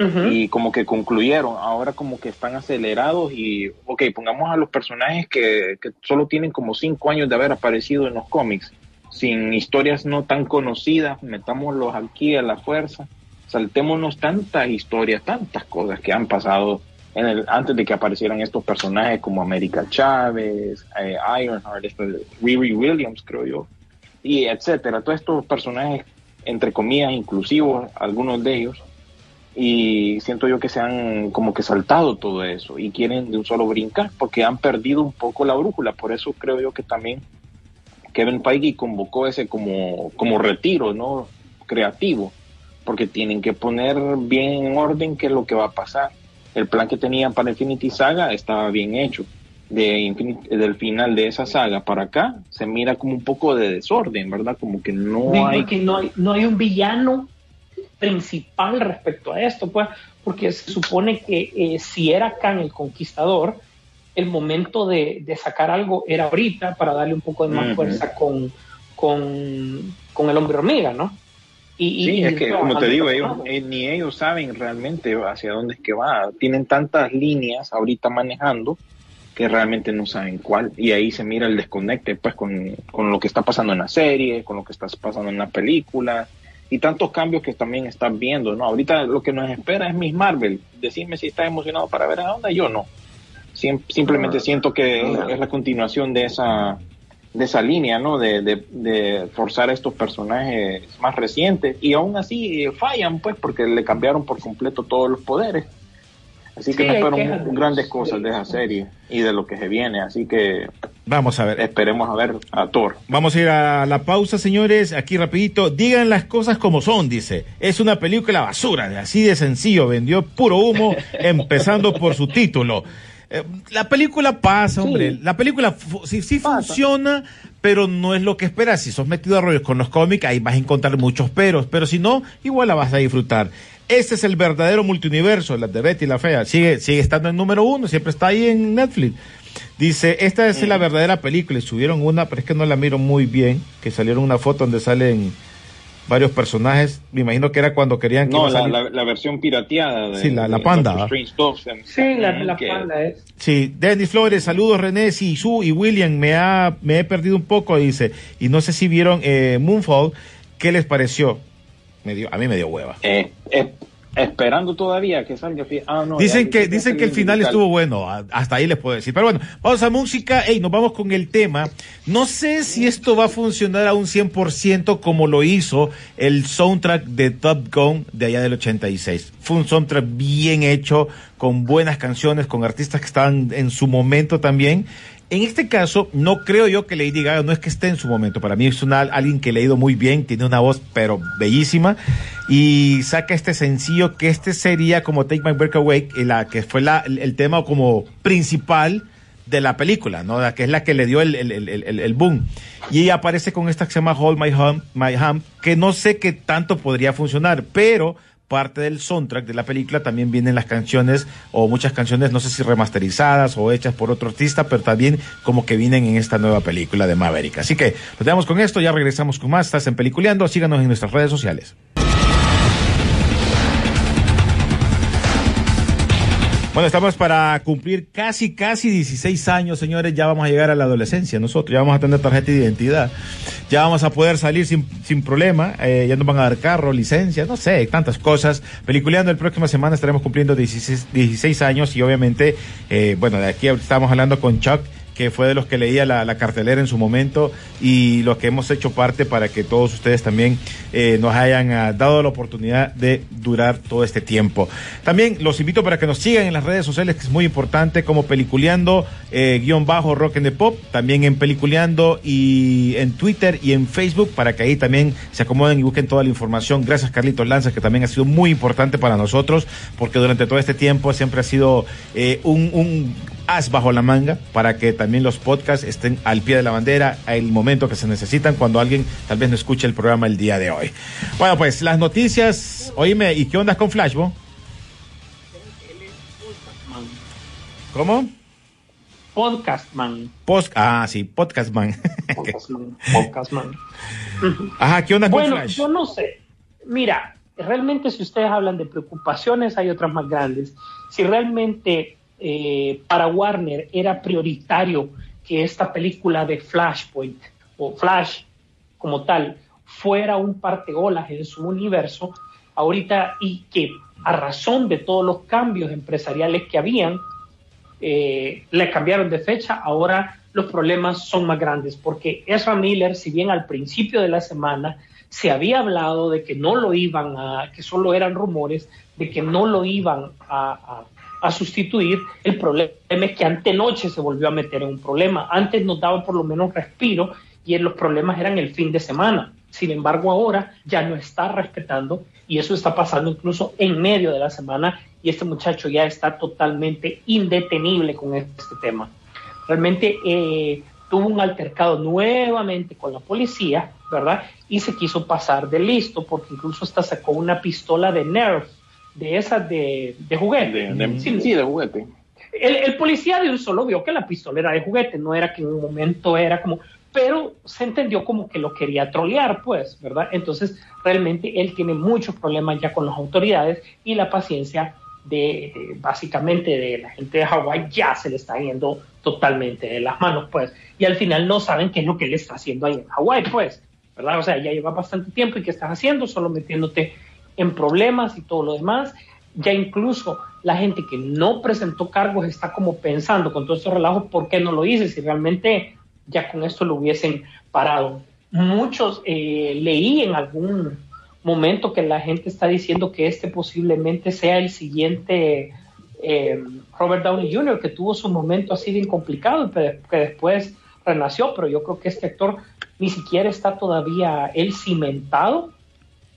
Uh-huh. Y como que concluyeron, ahora como que están acelerados y, ok, pongamos a los personajes que, que solo tienen como cinco años de haber aparecido en los cómics, sin historias no tan conocidas, metámoslos aquí a la fuerza, saltémonos tantas historias, tantas cosas que han pasado en el, antes de que aparecieran estos personajes como América Chávez, eh, Ironheart, Riri Williams, creo yo, y etcétera, todos estos personajes, entre comillas, inclusivos, algunos de ellos. Y siento yo que se han como que saltado todo eso y quieren de un solo brincar porque han perdido un poco la brújula. Por eso creo yo que también Kevin Feige convocó ese como, como retiro, ¿no?, creativo, porque tienen que poner bien en orden qué es lo que va a pasar. El plan que tenían para Infinity Saga estaba bien hecho. De Infinity, del final de esa saga para acá se mira como un poco de desorden, ¿verdad? Como que no, no, hay... Que no hay no hay un villano principal respecto a esto, pues, porque se supone que eh, si era Khan el Conquistador, el momento de, de sacar algo era ahorita para darle un poco de más uh-huh. fuerza con, con, con el Hombre Hormiga, ¿no? Y, sí, y es que, como te digo, ellos, eh, ni ellos saben realmente hacia dónde es que va. Tienen tantas líneas ahorita manejando que realmente no saben cuál. Y ahí se mira el desconecte, pues, con, con lo que está pasando en la serie, con lo que está pasando en la película. Y tantos cambios que también están viendo, ¿no? Ahorita lo que nos espera es Miss Marvel. Decime si estás emocionado para ver a onda. Yo no. Sim- simplemente siento que es la continuación de esa de esa línea, ¿no? De, de, de forzar a estos personajes más recientes. Y aún así fallan, pues, porque le cambiaron por completo todos los poderes. Así que sí, me fueron que... grandes cosas de esa serie y de lo que se viene, así que vamos a ver. Esperemos a ver a Thor. Vamos a ir a la pausa, señores, aquí rapidito. Digan las cosas como son, dice. Es una película basura, así de sencillo, vendió puro humo, empezando por su título. Eh, la película pasa, hombre, sí. La película fu- sí, sí funciona, pero no es lo que esperas. Si sos metido a rollos con los cómics, ahí vas a encontrar muchos peros, pero si no, igual la vas a disfrutar. Este es el verdadero multiuniverso, la de Betty la Fea. Sigue, sigue estando en número uno, siempre está ahí en Netflix. Dice, esta es mm. la verdadera película. Y subieron una, pero es que no la miro muy bien, que salieron una foto donde salen varios personajes. Me imagino que era cuando querían que... No, la, la, la versión pirateada. De, sí, la, la de Panda. Sí, la, la Panda es. Sí, Dennis Flores, saludos René, sí, Su y William. Me, ha, me he perdido un poco, dice. Y no sé si vieron eh, Moonfall. ¿Qué les pareció? Me dio, a mí me dio hueva. Eh, eh, esperando todavía que salga. Ah, no, dicen ya, que dicen que el final musical estuvo bueno. Hasta ahí les puedo decir. Pero bueno, vamos a música. Hey, nos vamos con el tema. No sé si esto va a funcionar a un cien por ciento como lo hizo el soundtrack de Top Gun de allá del ochenta y seis. Fue un soundtrack bien hecho, con buenas canciones, con artistas que estaban en su momento también. En este caso, no creo yo que Lady Gaga, no es que esté en su momento, para mí es una, alguien que le ha ido muy bien, tiene una voz pero bellísima, y saca este sencillo, que este sería como Take My Breath Away, la que fue la, el, el tema como principal de la película, ¿no? La que es la que le dio el, el, el, el, el boom, y ella aparece con esta que se llama Hold My Hand, My Hand, que no sé qué tanto podría funcionar, pero... parte del soundtrack de la película también vienen las canciones, o muchas canciones, no sé si remasterizadas o hechas por otro artista, pero también como que vienen en esta nueva película de Maverick. Así que nos dejamos con esto, ya regresamos con más. Estás en Peliculeando, síganos en nuestras redes sociales. Bueno, estamos para cumplir casi, casi dieciséis años, señores. Ya vamos a llegar a la adolescencia nosotros, ya vamos a tener tarjeta de identidad. Ya vamos a poder salir sin, sin problema, eh, ya nos van a dar carro, licencia, no sé, tantas cosas. Peliculeando, el próxima semana estaremos cumpliendo dieciséis años y obviamente, eh, bueno, de aquí estamos hablando con Chuck, que fue de los que leía la, la cartelera en su momento y los que hemos hecho parte para que todos ustedes también eh, nos hayan ah, dado la oportunidad de durar todo este tiempo. También los invito para que nos sigan en las redes sociales, que es muy importante, como Peliculeando, eh, guión bajo Rock and the Pop, también en Peliculeando y en Twitter y en Facebook, para que ahí también se acomoden y busquen toda la información. Gracias Carlitos Lanza, que también ha sido muy importante para nosotros, porque durante todo este tiempo siempre ha sido eh, un... un as bajo la manga para que también los podcasts estén al pie de la bandera al momento que se necesitan, cuando alguien tal vez no escuche el programa el día de hoy. Bueno, pues las noticias, oíme, ¿y qué onda con Flashbo? ¿Cómo? Podcastman. Post, ah, sí, Podcastman. Podcastman. Podcastman. Ajá, ¿qué onda con bueno, Flash? Yo no sé. Mira, realmente si ustedes hablan de preocupaciones, hay otras más grandes. Si realmente eh, para Warner era prioritario que esta película de Flashpoint o Flash como tal fuera un parteolas en su universo, ahorita y que a razón de todos los cambios empresariales que habían, Eh, le cambiaron de fecha, ahora los problemas son más grandes, porque Ezra Miller, si bien al principio de la semana se había hablado de que no lo iban a, que solo eran rumores, de que no lo iban a, a, a sustituir, el problema es que antenoche se volvió a meter en un problema. Antes nos daba por lo menos respiro y los problemas eran el fin de semana. Sin embargo, ahora ya no está respetando, y eso está pasando incluso en medio de la semana, y este muchacho ya está totalmente indetenible con este tema. Realmente eh, tuvo un altercado nuevamente con la policía, ¿verdad? Y se quiso pasar de listo, porque incluso hasta sacó una pistola de Nerf, de esas de, de juguete. De, de, sí, sí, de juguete. El, el policía de un solo vio que la pistola era de juguete, no era que en un momento era como... pero se entendió como que lo quería trolear, pues, ¿verdad? Entonces, realmente él tiene muchos problemas ya con las autoridades, y la paciencia de, de básicamente de la gente de Hawái ya se le está yendo totalmente de las manos, pues, y al final no saben qué es lo que él está haciendo ahí en Hawái, pues, ¿verdad? O sea, ya lleva bastante tiempo, y ¿qué estás haciendo? Solo metiéndote en problemas y todo lo demás. Ya incluso la gente que no presentó cargos está como pensando con todo estos relajos, ¿por qué no lo hice? Si realmente... ya con esto lo hubiesen parado. Muchos, eh, leí en algún momento que la gente está diciendo que este posiblemente sea el siguiente eh, Robert Downey junior, que tuvo su momento así bien complicado, que después renació, pero yo creo que este actor ni siquiera está todavía él cimentado,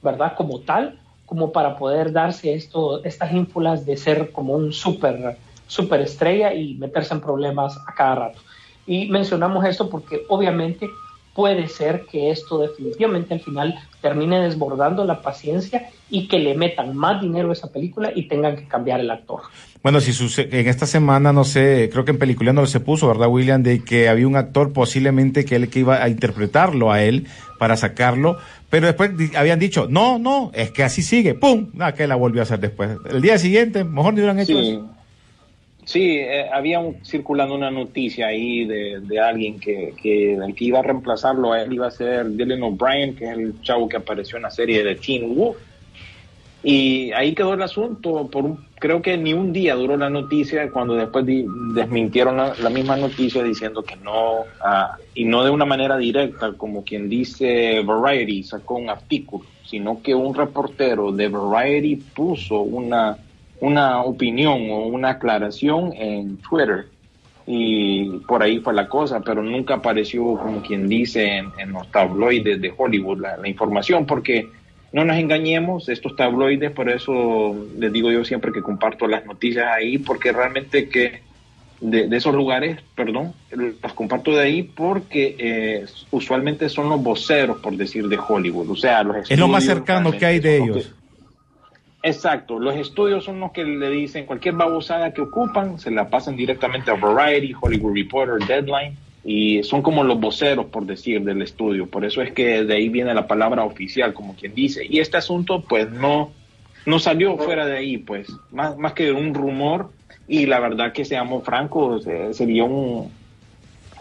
¿verdad? Como tal, como para poder darse esto, estas ínfulas de ser como un super, super estrella y meterse en problemas a cada rato. Y mencionamos esto porque obviamente puede ser que esto definitivamente al final termine desbordando la paciencia y que le metan más dinero a esa película y tengan que cambiar el actor. Bueno, si sucede, en esta semana, no sé, creo que en Peliculeando no se puso, ¿verdad, William? De que había un actor posiblemente que él que iba a interpretarlo a él para sacarlo, pero después habían dicho, no, no, es que así sigue, ¡pum! Nada, que la volvió a hacer después. El día siguiente, mejor ni hubieran hecho sí. eso. Sí, eh, había un, circulando una noticia ahí de, de alguien que, que el que iba a reemplazarlo, él iba a ser Dylan O'Brien, que es el chavo que apareció en la serie de Teen Wolf, y ahí quedó el asunto por un, creo que ni un día duró la noticia, cuando después di, desmintieron la, la misma noticia diciendo que no, ah, y no de una manera directa, como quien dice Variety sacó un artículo, sino que un reportero de Variety puso una una opinión o una aclaración en Twitter, y por ahí fue la cosa, pero nunca apareció, como quien dice, en, en los tabloides de Hollywood la, la información, porque no nos engañemos, estos tabloides, por eso les digo yo siempre que comparto las noticias ahí, porque realmente que de, de esos lugares, perdón, las comparto de ahí porque eh, usualmente son los voceros, por decir, de Hollywood, o sea, los estudios, es lo más cercano que hay de ellos. Exacto, los estudios son los que le dicen cualquier babosada que ocupan, se la pasan directamente a Variety, Hollywood Reporter, Deadline, y son como los voceros, por decir, del estudio. Por eso es que de ahí viene la palabra oficial, como quien dice. Y este asunto, pues, no, no salió fuera de ahí, pues, más, más que un rumor. Y la verdad que, seamos francos, eh, sería un,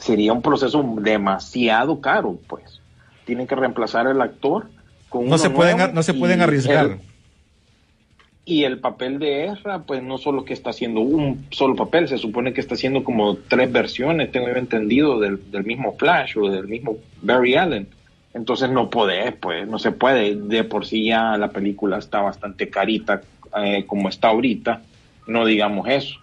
sería un proceso demasiado caro, pues. Tienen que reemplazar el actor con no uno se pueden, nuevo. No se pueden arriesgar. El, Y el papel de Ezra, pues no solo que está haciendo un solo papel, se supone que está haciendo como tres versiones, tengo yo entendido, del, del mismo Flash o del mismo Barry Allen. Entonces no podés, pues, no se puede. De por sí ya la película está bastante carita eh, como está ahorita, no digamos eso.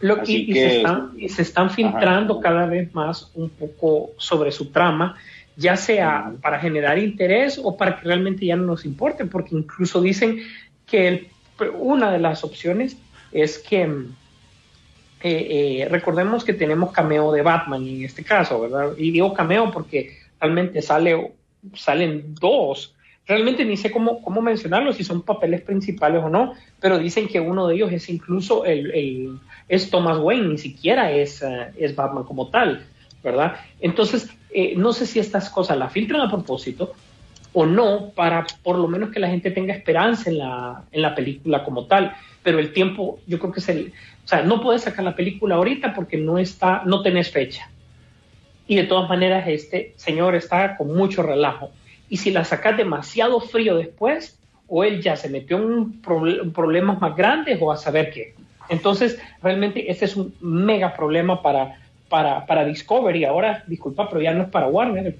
Lo, Así y, que, y, se están, y se están filtrando ajá. cada vez más un poco sobre su trama, ya sea uh-huh. para generar interés o para que realmente ya no nos importe, porque incluso dicen que el Pero una de las opciones es que eh, eh, recordemos que tenemos cameo de Batman en este caso, ¿verdad? Y digo cameo porque realmente sale, salen dos. Realmente ni sé cómo, cómo mencionarlo, si son papeles principales o no, pero dicen que uno de ellos es incluso el, el es Thomas Wayne, ni siquiera es, uh, es Batman como tal, ¿verdad? Entonces, eh, no sé si estas cosas las filtran a propósito o no, para por lo menos que la gente tenga esperanza en la, en la película como tal, pero el tiempo, yo creo que es el... O sea, no puedes sacar la película ahorita porque no está, no tenés fecha. Y de todas maneras, este señor está con mucho relajo. Y si la sacas demasiado frío después, o él ya se metió en proble- problemas más grandes o a saber qué. Entonces, realmente este es un mega problema para, para, para Discovery. Ahora, disculpa, pero ya no es para Warner.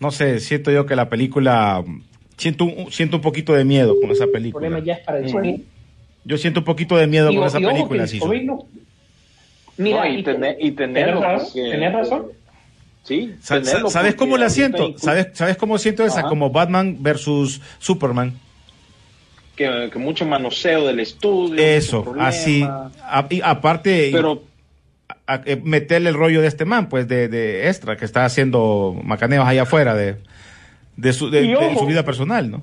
No sé, siento yo que la película... Siento, siento un poquito de miedo con esa película. El problema ya es para Discovery. Sí. Yo siento un poquito de miedo y, con y esa y película. Sí, no. Mira, no, y, y, tener, y tener, razón, porque... ¿Tenés razón? Sí, ¿sabes cómo la siento? ¿Sabes, ¿Sabes cómo siento esa? Ajá. Como Batman versus Superman. Que, que mucho manoseo del estudio. Eso, así. A, y aparte, pero, a, a, meterle el rollo de este man, pues, de, de extra, que está haciendo macaneos allá afuera de, de, su, de, de, ojo, de su vida personal, ¿no?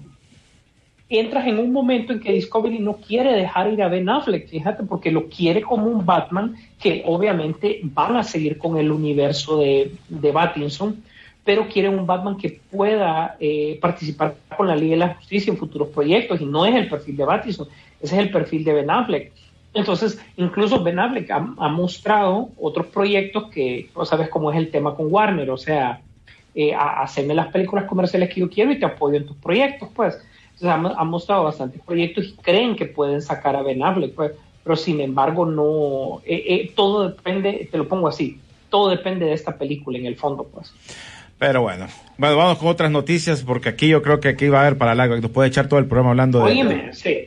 Entras en un momento en que Discovery no quiere dejar ir a Ben Affleck, fíjate, porque lo quiere como un Batman, que obviamente van a seguir con el universo de, de Pattinson, pero quiere un Batman que pueda eh, participar con la Liga de la Justicia en futuros proyectos, y no es el perfil de Pattinson, ese es el perfil de Ben Affleck. Entonces, incluso Ben Affleck ha, ha mostrado otros proyectos que, no sabes cómo es el tema con Warner, o sea, eh, a, hacerme las películas comerciales que yo quiero y te apoyo en tus proyectos, pues. Han mostrado bastantes proyectos y creen que pueden sacar a Ben Affleck, pues, pero sin embargo no, eh, eh, todo depende, te lo pongo así, todo depende de esta película en el fondo, pues. Pero bueno, bueno, vamos con otras noticias porque aquí yo creo que aquí va a haber para largo, nos puede echar todo el programa hablando de... Oíme, de... sí,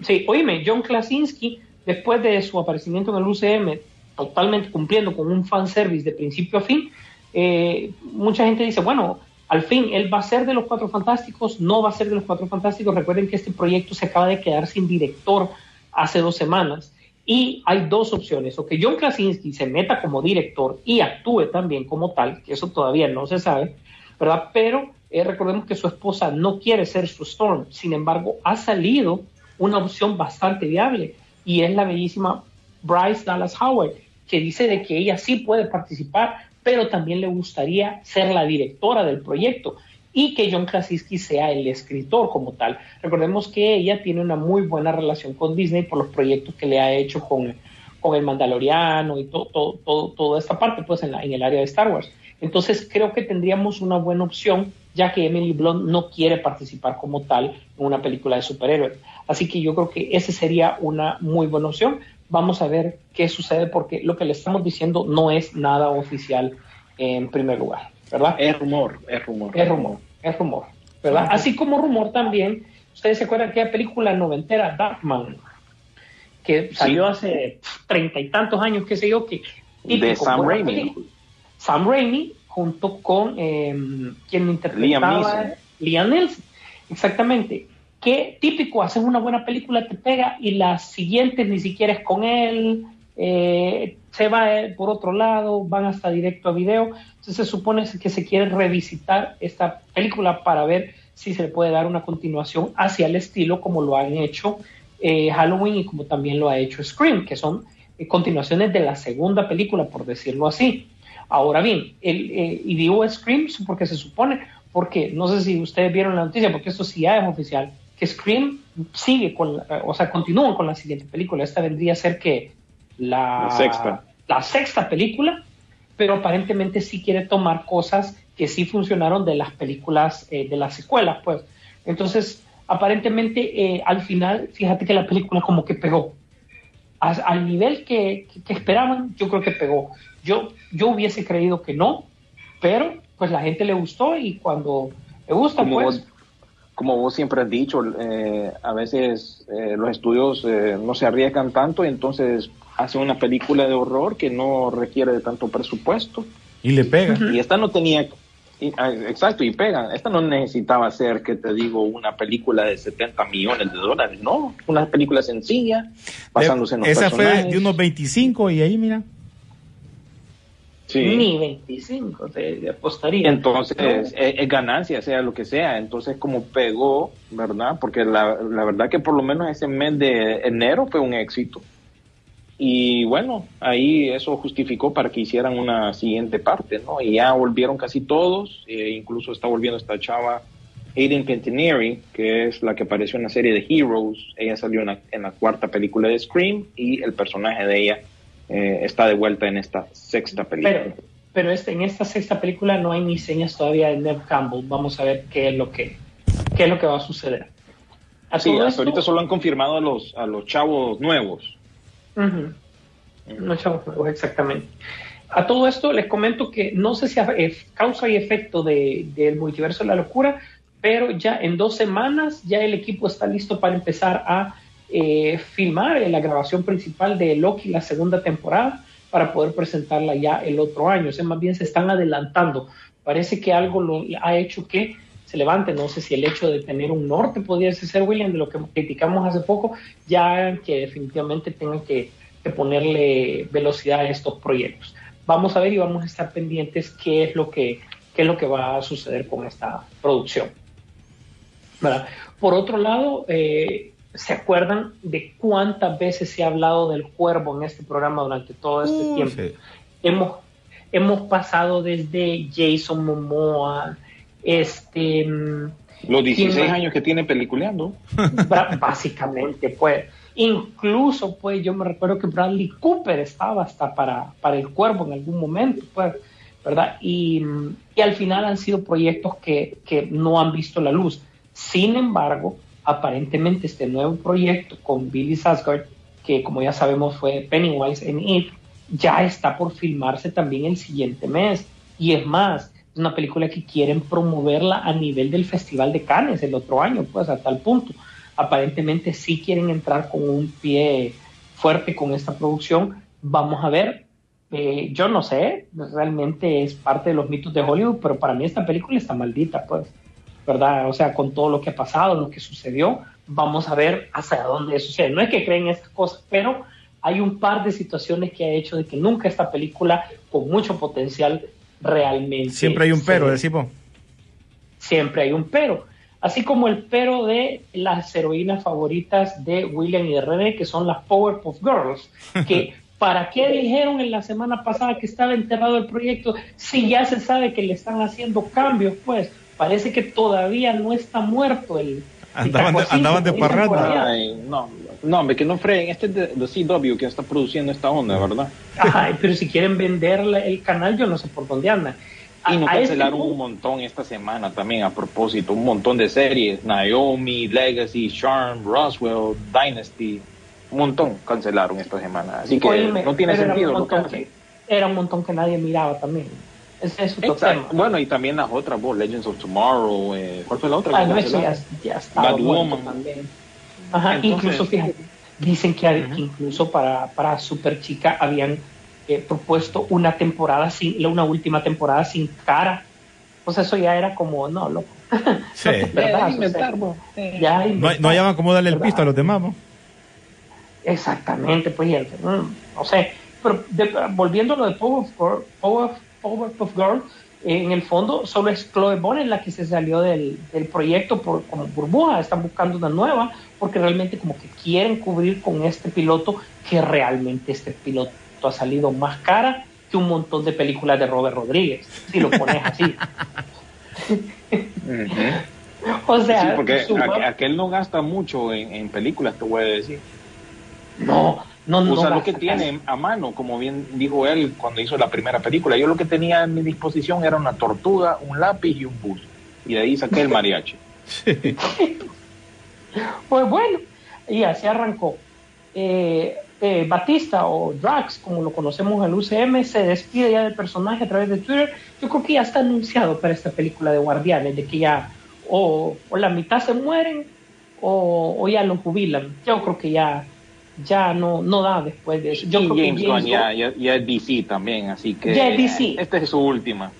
sí, oíme, John Krasinski, después de su aparecimiento en el U C M, totalmente cumpliendo con un fanservice de principio a fin, eh, mucha gente dice, bueno... Al fin, él va a ser de los Cuatro Fantásticos, no va a ser de los Cuatro Fantásticos. Recuerden que este proyecto se acaba de quedar sin director hace dos semanas. Y hay dos opciones. O que John Krasinski se meta como director y actúe también como tal, que eso todavía no se sabe, ¿verdad? Pero eh, recordemos que su esposa no quiere ser su Storm. Sin embargo, ha salido una opción bastante viable. Y es la bellísima Bryce Dallas Howard, que dice de que ella sí puede participar, pero también le gustaría ser la directora del proyecto y que John Krasinski sea el escritor como tal. Recordemos que ella tiene una muy buena relación con Disney por los proyectos que le ha hecho con, con el Mandaloriano y todo, todo, todo, toda esta parte, pues, en, la, en el área de Star Wars. Entonces creo que tendríamos una buena opción, ya que Emily Blunt no quiere participar como tal en una película de superhéroes. Así que yo creo que esa sería una muy buena opción. Vamos a ver qué sucede, porque lo que le estamos diciendo no es nada oficial en primer lugar, ¿verdad? Es rumor, es rumor. Es rumor, es rumor, ¿verdad? Sí. Así como rumor también, ustedes se acuerdan que la película noventera Darkman, que salió sí. hace treinta y tantos años, qué sé yo, que... De Sam Raimi. Película, Sam Raimi junto con eh, quien interpretaba... Liam Neeson. Liam Neeson, exactamente. Que típico, haces una buena película, te pega y las siguientes ni siquiera es con él, eh, se va por otro lado, van hasta directo a video. Entonces se supone que se quiere revisitar esta película para ver si se le puede dar una continuación hacia el estilo como lo han hecho eh, Halloween y como también lo ha hecho Scream, que son eh, continuaciones de la segunda película, por decirlo así. Ahora bien, el, eh, y digo Scream porque se supone, porque no sé si ustedes vieron la noticia, porque esto sí ya es oficial, que Scream sigue con, o sea, continúa con la siguiente película. Esta vendría a ser que la, la sexta, la sexta película, pero aparentemente sí quiere tomar cosas que sí funcionaron de las películas, eh, de las secuelas, pues. Entonces, aparentemente, eh, al final, fíjate que la película como que pegó. As, al nivel que, que, que esperaban, yo creo que pegó. Yo, yo hubiese creído que no, pero pues la gente le gustó y cuando le gusta, como pues... Vos... Como vos siempre has dicho, eh, a veces eh, los estudios eh, no se arriesgan tanto y entonces hacen una película de horror que no requiere de tanto presupuesto. Y le pega. Uh-huh. Y esta no tenía, Y, exacto, y pegan. Esta no necesitaba ser, que te digo, una película de setenta millones de dólares, no, una película sencilla, basándose en los esa personajes. Fue de unos veinticinco y ahí, mira. Sí. Ni veinticinco, te, te apostaría. Entonces, es, es ganancia, sea lo que sea. Entonces, como pegó, ¿verdad? Porque la, la verdad que por lo menos ese mes de enero fue un éxito. Y bueno, ahí eso justificó para que hicieran una siguiente parte, ¿no? Y ya volvieron casi todos, e incluso está volviendo esta chava Hayden Panettiere, que es la que apareció en la serie de Heroes. Ella salió en la, en la cuarta película de Scream, y el personaje de ella Eh, está de vuelta en esta sexta película. Pero, pero este, en esta sexta película no hay ni señas todavía de Neve Campbell. Vamos a ver qué es lo que qué es lo que va a suceder. ¿A sí, hasta esto? Ahorita solo han confirmado a los, a los chavos nuevos. Uh-huh. Uh-huh. Los chavos nuevos, exactamente. A todo esto les comento que no sé si es causa y efecto del de, de multiverso de la locura, pero ya en dos semanas ya el equipo está listo para empezar a Eh, filmar la grabación principal de Loki, la segunda temporada, para poder presentarla ya el otro año. O sea, más bien se están adelantando. Parece que algo lo ha hecho que se levante. No sé si el hecho de tener un norte podría ser, William, de lo que criticamos hace poco, ya que definitivamente tengan que, que ponerle velocidad a estos proyectos. Vamos a ver y vamos a estar pendientes qué es lo que, qué es lo que va a suceder con esta producción, ¿verdad? Por otro lado, eh, ¿se acuerdan de cuántas veces se ha hablado del Cuervo en este programa durante todo este uh, tiempo? Sí. Hemos, hemos pasado desde Jason Momoa, este... los dieciséis años que tiene peliculeando. Básicamente, pues. Incluso, pues, yo me recuerdo que Bradley Cooper estaba hasta para, para el Cuervo en algún momento, pues, ¿verdad? Y, y al final han sido proyectos que, que no han visto la luz. Sin embargo, aparentemente este nuevo proyecto con Billy Sarsgaard, que como ya sabemos fue Pennywise en It, ya está por filmarse también el siguiente mes. Y es más, es una película que quieren promoverla a nivel del Festival de Cannes el otro año, pues, a tal punto. Aparentemente sí quieren entrar con un pie fuerte con esta producción. Vamos a ver. Eh, yo no sé, realmente es parte de los mitos de Hollywood, pero para mí esta película está maldita, pues, ¿verdad? O sea, con todo lo que ha pasado, lo que sucedió, vamos a ver hasta dónde eso sucede. No es que creen estas cosas, pero hay un par de situaciones que ha hecho de que nunca esta película con mucho potencial realmente... Siempre hay un pero, decimos. Siempre hay un pero. Así como el pero de las heroínas favoritas de William y de René, que son las Powerpuff Girls, que... ¿Para qué dijeron en la semana pasada que estaba enterrado el proyecto si ya se sabe que le están haciendo cambios? Pues parece que todavía no está muerto el... Andaban de, andaban de parranda. No, no, hombre, que no freguen. Este es de, de C W que está produciendo esta onda, ¿verdad? Ay, pero si quieren vender la, el canal, yo no sé por dónde andan. Y nos cancelaron este... un montón esta semana también, a propósito. Un montón de series. Naomi, Legacy, Charm, Roswell, Dynasty... un montón cancelaron esta semana, así que Oye, no tiene sentido. Era un, lo que, era un montón que nadie miraba también. Ese es otro tema. Bueno, y también las otras, vos, Legends of Tomorrow, eh, ¿cuál fue la otra? Ah, no, eso ya, ya estaba Batwoman también. Ajá. Entonces, incluso fíjate, dicen que uh-huh. incluso para, para Super Chica habían eh, propuesto una temporada sin, una última temporada sin cara. Pues eso ya era como, no, loco. Sí. Verdad, inventar, o sea, sí. Ya no, no hallaban cómo darle el pisto a los demás, ¿no? Exactamente, pues, no sé, pero de, volviendo a lo de Powerpuff Power, Power Girl, eh, en el fondo solo es Chloe Bonnet la que se salió del, del proyecto por, como burbuja. Están buscando una nueva porque realmente como que quieren cubrir con este piloto, que realmente este piloto ha salido más cara que un montón de películas de Robert Rodríguez, si lo pones así. uh-huh. O sea, sí, porque aqu- aquel no gasta mucho en, en películas, te voy a decir. No, no, no. Usa lo que tiene a mano, como bien dijo él cuando hizo la primera película. Yo lo que tenía a mi disposición era una tortuga, un lápiz y un bus. Y de ahí saqué el mariachi. Sí. Pues bueno, y así arrancó. Eh, eh, Batista, o Drax, como lo conocemos en el U C M, se despide ya del personaje a través de Twitter. Yo creo que ya está anunciado para esta película de Guardianes, de que ya o, o la mitad se mueren o, o ya lo jubilan. Yo creo que ya... ya no, no da después de eso. Yo creo James que James Gunn ya, ya, ya es D C también, así que ya es D C. Esta es su última.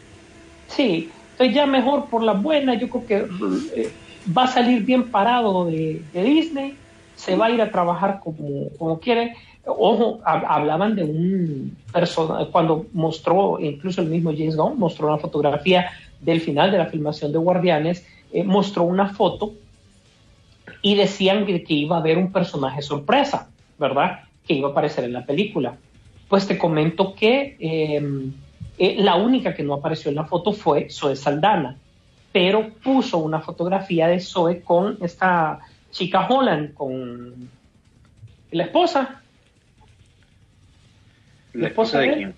Sí, Entonces ya mejor por las buenas, yo creo que eh, va a salir bien parado de, de Disney, se va a ir a trabajar como, como quiere. Ojo, ha, hablaban de un persona, cuando mostró, incluso el mismo James Gunn mostró una fotografía del final de la filmación de Guardianes, eh, mostró una foto y decían que, que iba a haber un personaje sorpresa, ¿verdad?, que iba a aparecer en la película. Pues te comento que eh, eh, la única que no apareció en la foto fue Zoe Saldana, pero puso una fotografía de Zoe con esta chica Holland, con la esposa. ¿La, ¿La esposa de quién?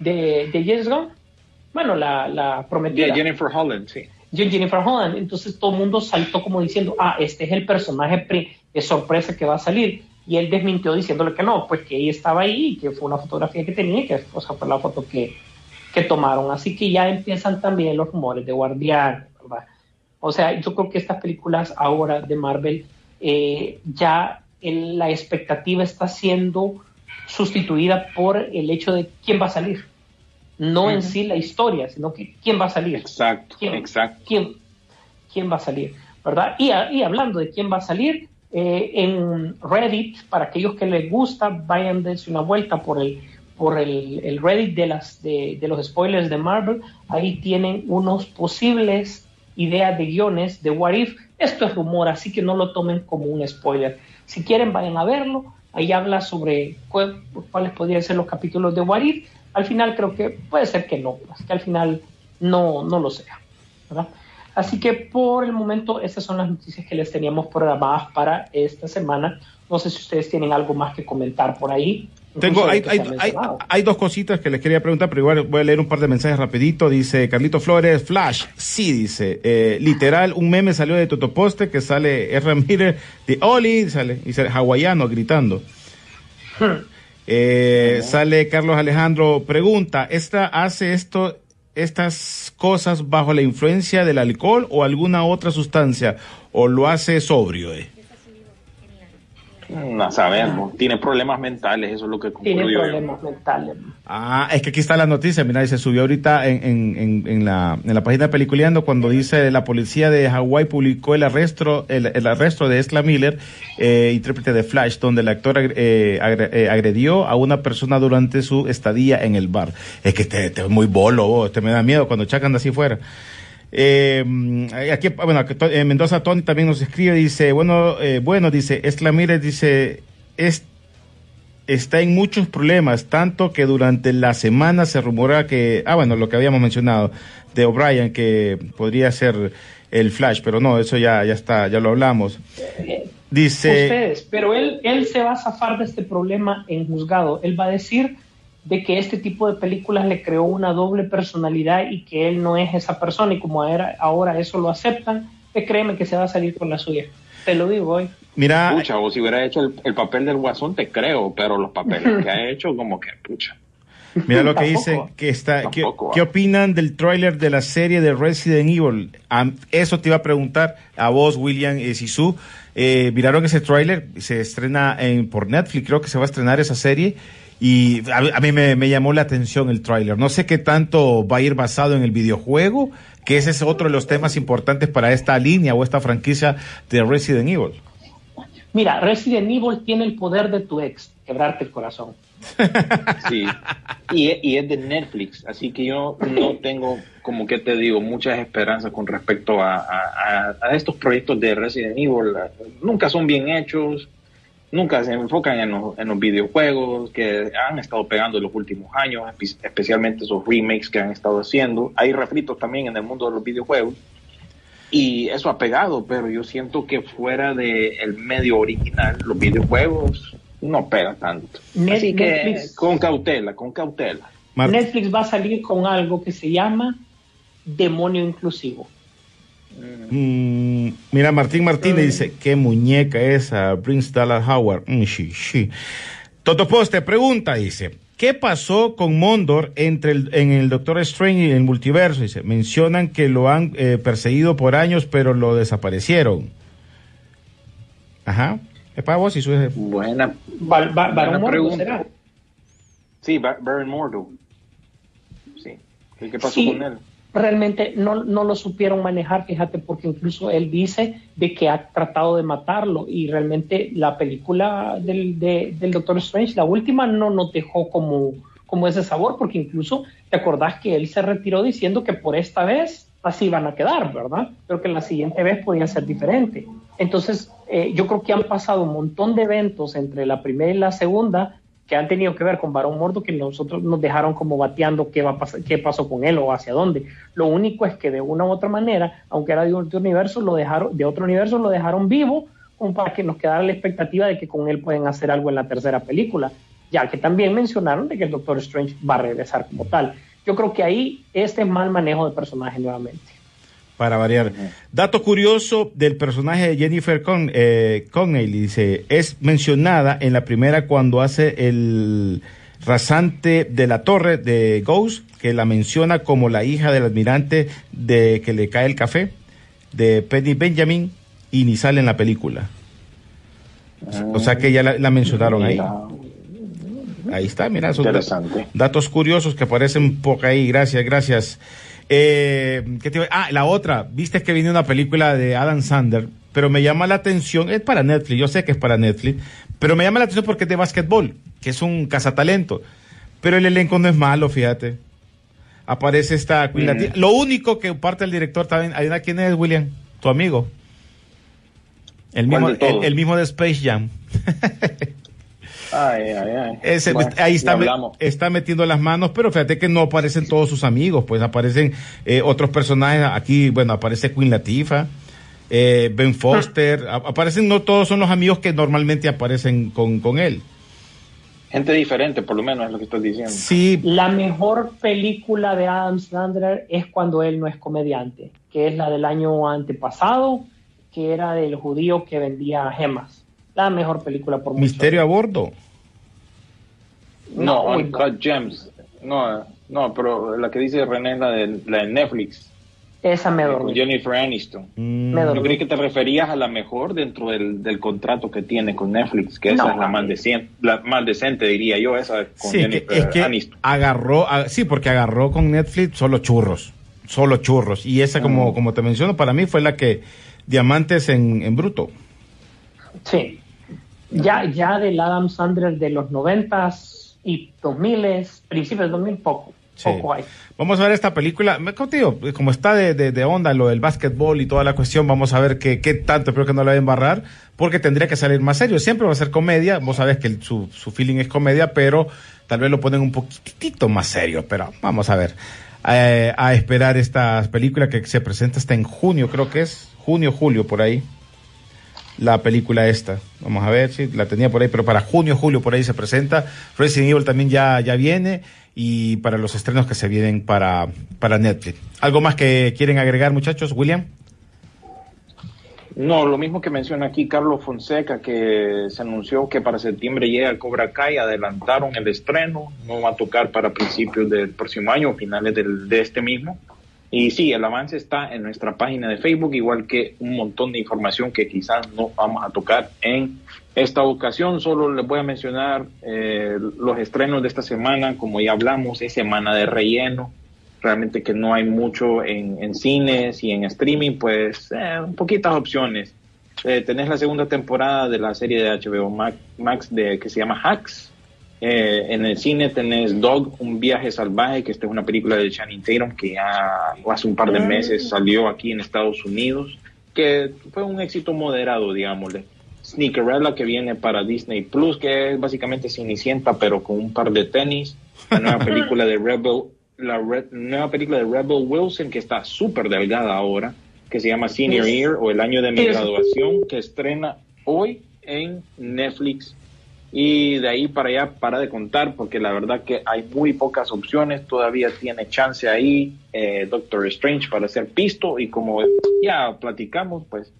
De, de James Gunn. Bueno, la, la prometida. De Jennifer Holland, sí. Jennifer Holland. Entonces todo el mundo saltó como diciendo, ah, este es el personaje de sorpresa que va a salir. Y él desmintió diciéndole que no, pues que ella estaba ahí, que fue una fotografía que tenía, que o sea, fue la foto que, que tomaron. Así que ya empiezan también los rumores de Guardián, ¿verdad? O sea, yo creo que estas películas ahora de Marvel, eh, ya el, la expectativa está siendo sustituida por el hecho de quién va a salir. No uh-huh. en sí la historia, sino que quién va a salir. Exacto, ¿Quién, exacto. Quién, quién va a salir, ¿verdad? Y, a, y hablando de quién va a salir, Eh, en Reddit, para aquellos que les gusta, vayan dense una vuelta por el por el, el Reddit de las de, de los spoilers de Marvel. Ahí tienen unos posibles ideas de guiones de What If. Esto es rumor, así que no lo tomen como un spoiler. Si quieren, vayan a verlo. Ahí habla sobre cuál, cuáles podrían ser los capítulos de What If. Al final creo que puede ser que no, que al final no, no lo sea, ¿verdad? Así que por el momento esas son las noticias que les teníamos programadas para esta semana. No sé si ustedes tienen algo más que comentar por ahí. Tengo, hay, hay, hay, hay dos cositas que les quería preguntar, pero igual voy a leer un par de mensajes rapidito. Dice Carlito Flores, Flash, sí, dice, eh, literal, un meme salió de Totoposte que sale R. Ramírez de Oli, sale, y sale hawaiano gritando. eh, sale Carlos Alejandro, pregunta, ¿esta hace esto... estas cosas bajo la influencia del alcohol o alguna otra sustancia, o lo hace sobrio? eh? No sabemos, tiene problemas mentales, eso es lo que concluyo. Tiene problemas yo. mentales. Ah, es que aquí está la noticia, mira, y se subió ahorita en, en, en, en, la, en la página de Peliculeando, cuando dice la policía de Hawái publicó el arresto, el, el arresto de Ezra Miller, eh, intérprete de Flash, donde el actor eh, agredió a una persona durante su estadía en el bar. Es que este, este es muy bolo, oh, este me da miedo cuando Chaca anda así fuera. Eh, aquí, bueno, en Mendoza Tony también nos escribe, dice, bueno, eh, bueno, dice, Ezra Miller, dice, es, está en muchos problemas, tanto que durante la semana se rumora que, ah, bueno, lo que habíamos mencionado, de O'Brien, que podría ser el Flash, pero no, eso ya, ya está, ya lo hablamos. Dice... Ustedes, pero él, él se va a zafar de este problema en juzgado, él va a decir... de que este tipo de películas le creó una doble personalidad y que él no es esa persona, y como era, ahora eso lo aceptan, pues créeme que se va a salir con la suya. Te lo digo hoy. Mira, pucha, o si hubiera hecho el, el papel del Guasón, te creo, pero los papeles que ha hecho, como que pucha. Mira lo que dice, que está, tampoco, ¿qué, ¿qué opinan del tráiler de la serie de Resident Evil? A, eso te iba a preguntar a vos, William eh, Sisu. Eh, miraron ese tráiler, se estrena en, por Netflix, creo que se va a estrenar esa serie. Y a, a mí me, me llamó la atención el tráiler. No sé qué tanto va a ir basado en el videojuego, que ese es otro de los temas importantes para esta línea o esta franquicia de Resident Evil. Mira, Resident Evil tiene el poder de tu ex, quebrarte el corazón. Sí, y, y es de Netflix, así que yo no tengo, como que te digo, muchas esperanzas con respecto a, a, a estos proyectos de Resident Evil. Nunca son bien hechos. Nunca se enfocan en los, en los videojuegos que han estado pegando en los últimos años, especialmente esos remakes que han estado haciendo. Hay refritos también en el mundo de los videojuegos y eso ha pegado, pero yo siento que fuera del medio original, los videojuegos no pegan tanto. Netflix, así que Netflix, con cautela, con cautela. Netflix va a salir con algo que se llama Demonio Inclusivo. Mm, mira, Martín Martínez mm. dice, qué muñeca esa, Bryce Dallas Howard. Mm, she, she. Toto Poste pregunta, dice, ¿qué pasó con Mondor entre el, en el Doctor Strange y el multiverso? Dice, mencionan que lo han eh, perseguido por años, pero lo desaparecieron. Ajá, es para vos y su jefe. Buena, ba- ba- buena Mordo, pregunta. ¿Será? Sí, Baron Mordo. Sí, ¿qué pasó sí. con él? realmente no, no lo supieron manejar, fíjate, porque incluso él dice de que ha tratado de matarlo, y realmente la película del, de, del Doctor Strange, la última, no nos dejó como, como ese sabor, porque incluso te acordás que él se retiró diciendo que por esta vez así van a quedar, ¿verdad? Pero que la siguiente vez podía ser diferente. Entonces, eh, yo creo que han pasado un montón de eventos entre la primera y la segunda que han tenido que ver con Barón Mordo, que nosotros nos dejaron como bateando qué va a pasar, qué pasó con él o hacia dónde. Lo único es que de una u otra manera, aunque era de otro universo, lo dejaron, de otro universo lo dejaron vivo, como para que nos quedara la expectativa de que con él pueden hacer algo en la tercera película, ya que también mencionaron de que el Doctor Strange va a regresar como tal. Yo creo que ahí este es mal manejo de personaje nuevamente. Para variar. Dato curioso del personaje de Jennifer Con- eh, Connelly, dice, es mencionada en la primera cuando hace el rasante de la torre de Ghost, que la menciona como la hija del almirante de que le cae el café, de Penny Benjamin, y ni sale en la película. O sea que ya la, la mencionaron ahí. Ahí está, mira, son interesante. Datos curiosos que aparecen por ahí. Gracias, gracias. Eh, ¿qué te... Ah, la otra, viste que viene una película de Adam Sandler, pero me llama la atención, es para Netflix, yo sé que es para Netflix, pero me llama la atención porque es de básquetbol, que es un cazatalento, pero el elenco no es malo, fíjate. Aparece esta Queen Latifah. Lo único que parte del director también, ¿adivina quién es, William? Tu amigo. El mismo, el, el mismo de Space Jam. Ay, ay, ay. Ese, bueno, ahí está, está metiendo las manos, pero fíjate que no aparecen todos sus amigos, pues aparecen eh, otros personajes aquí, bueno, aparece Queen Latifah, eh, Ben Foster, ah. aparecen, no todos son los amigos que normalmente aparecen con, con él. Gente diferente, por lo menos es lo que estás diciendo. Sí. La mejor película de Adam Sandler es cuando él no es comediante, que es la del año antepasado, que era del judío que vendía gemas. La mejor película por mucho. ¿Misterio a bordo? No, no, Uncut Gems. No, no, pero la que dice René es la de, la de Netflix. Esa me dormí. Jennifer Aniston. Mm. Me dormí. Yo creí que te referías a la mejor dentro del, del contrato que tiene con Netflix, que esa no, es la más decente, la más decente, diría yo, esa con sí, Jennifer es que Aniston. Agarró, a, sí, porque agarró con Netflix solo churros, solo churros. Y esa, mm. como, como te menciono, para mí fue la que diamantes en, en bruto. Sí. Ya, ya del Adam Sandler de los noventas y dos miles, principios de dos mil, poco, sí. poco hay. Vamos a ver esta película, me contigo, como está de, de, de onda lo del básquetbol y toda la cuestión, vamos a ver qué, qué tanto, espero que no la vayan a embarrar, porque tendría que salir más serio, siempre va a ser comedia, vos sabés que el, su, su feeling es comedia, pero tal vez lo ponen un poquitito más serio, pero vamos a ver, eh, a esperar esta película que se presenta hasta en junio, creo que es, junio, julio, por ahí. La película esta, vamos a ver si sí, la tenía por ahí, pero para junio, julio por ahí se presenta. Resident Evil también ya, ya viene, y para los estrenos que se vienen para, para Netflix. ¿Algo más que quieren agregar, muchachos? William. No, lo mismo que menciona aquí Carlos Fonseca, que se anunció que para septiembre llega el Cobra Kai, adelantaron el estreno, no va a tocar para principios del próximo año, finales del, de este mismo. Y sí, el avance está en nuestra página de Facebook, igual que un montón de información que quizás no vamos a tocar en esta ocasión. Solo les voy a mencionar eh, los estrenos de esta semana. Como ya hablamos, es semana de relleno. Realmente que no hay mucho en, en cines y en streaming, pues eh, poquitas opciones. Eh, tenés la segunda temporada de la serie de H B O Max de, que se llama Hacks. Eh, en el cine tenés Dog, un viaje salvaje, que esta es una película de Channing Tatum que ya hace un par de meses salió aquí en Estados Unidos, que fue un éxito moderado, digámosle. Sneakerella, que viene para Disney Plus, que es básicamente Cenicienta pero con un par de tenis. La nueva película de Rebel, la re, nueva película de Rebel Wilson, que está súper delgada ahora, que se llama Senior Year o El Año de Mi Graduación, que estrena hoy en Netflix. Y de ahí para allá, para de contar, porque la verdad que hay muy pocas opciones. Todavía tiene chance ahí eh, Doctor Strange para ser pisto. Y como ya platicamos, pues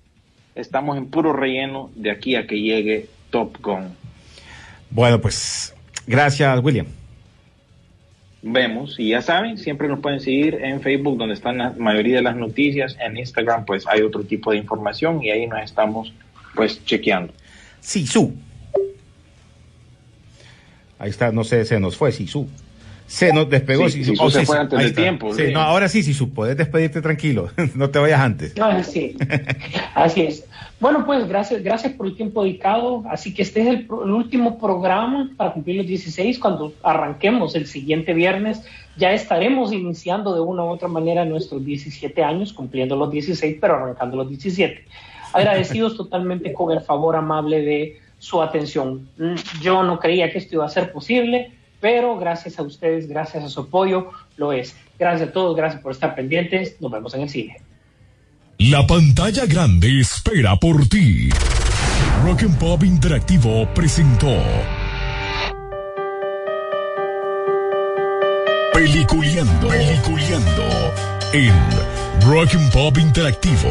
estamos en puro relleno de aquí a que llegue Top Gun. Bueno, pues gracias, William. Vemos, y ya saben, siempre nos pueden seguir en Facebook, donde están la mayoría de las noticias. En Instagram, pues hay otro tipo de información y ahí nos estamos, pues, chequeando. Sí, su. Ahí está, no sé, se nos fue Sisu. se nos despegó. Sí, si, si, si oh, se sí, fue sí, antes del tiempo. Sí, sí. No, ahora sí, si sí, puedes despedirte tranquilo, no te vayas antes. No, así, así es. Bueno, pues gracias, gracias por el tiempo dedicado. Así que este es el, el último programa para cumplir los dieciséis. Cuando arranquemos el siguiente viernes, ya estaremos iniciando de una u otra manera nuestros diecisiete años, cumpliendo los dieciséis, pero arrancando los diecisiete. Agradecidos totalmente con el favor amable de su atención. Yo no creía que esto iba a ser posible, pero gracias a ustedes, gracias a su apoyo, lo es. Gracias a todos, gracias por estar pendientes. Nos vemos en el cine. La pantalla grande espera por ti. Rock and Pop Interactivo presentó Peliculeando, Peliculeando en Rock and Pop Interactivo.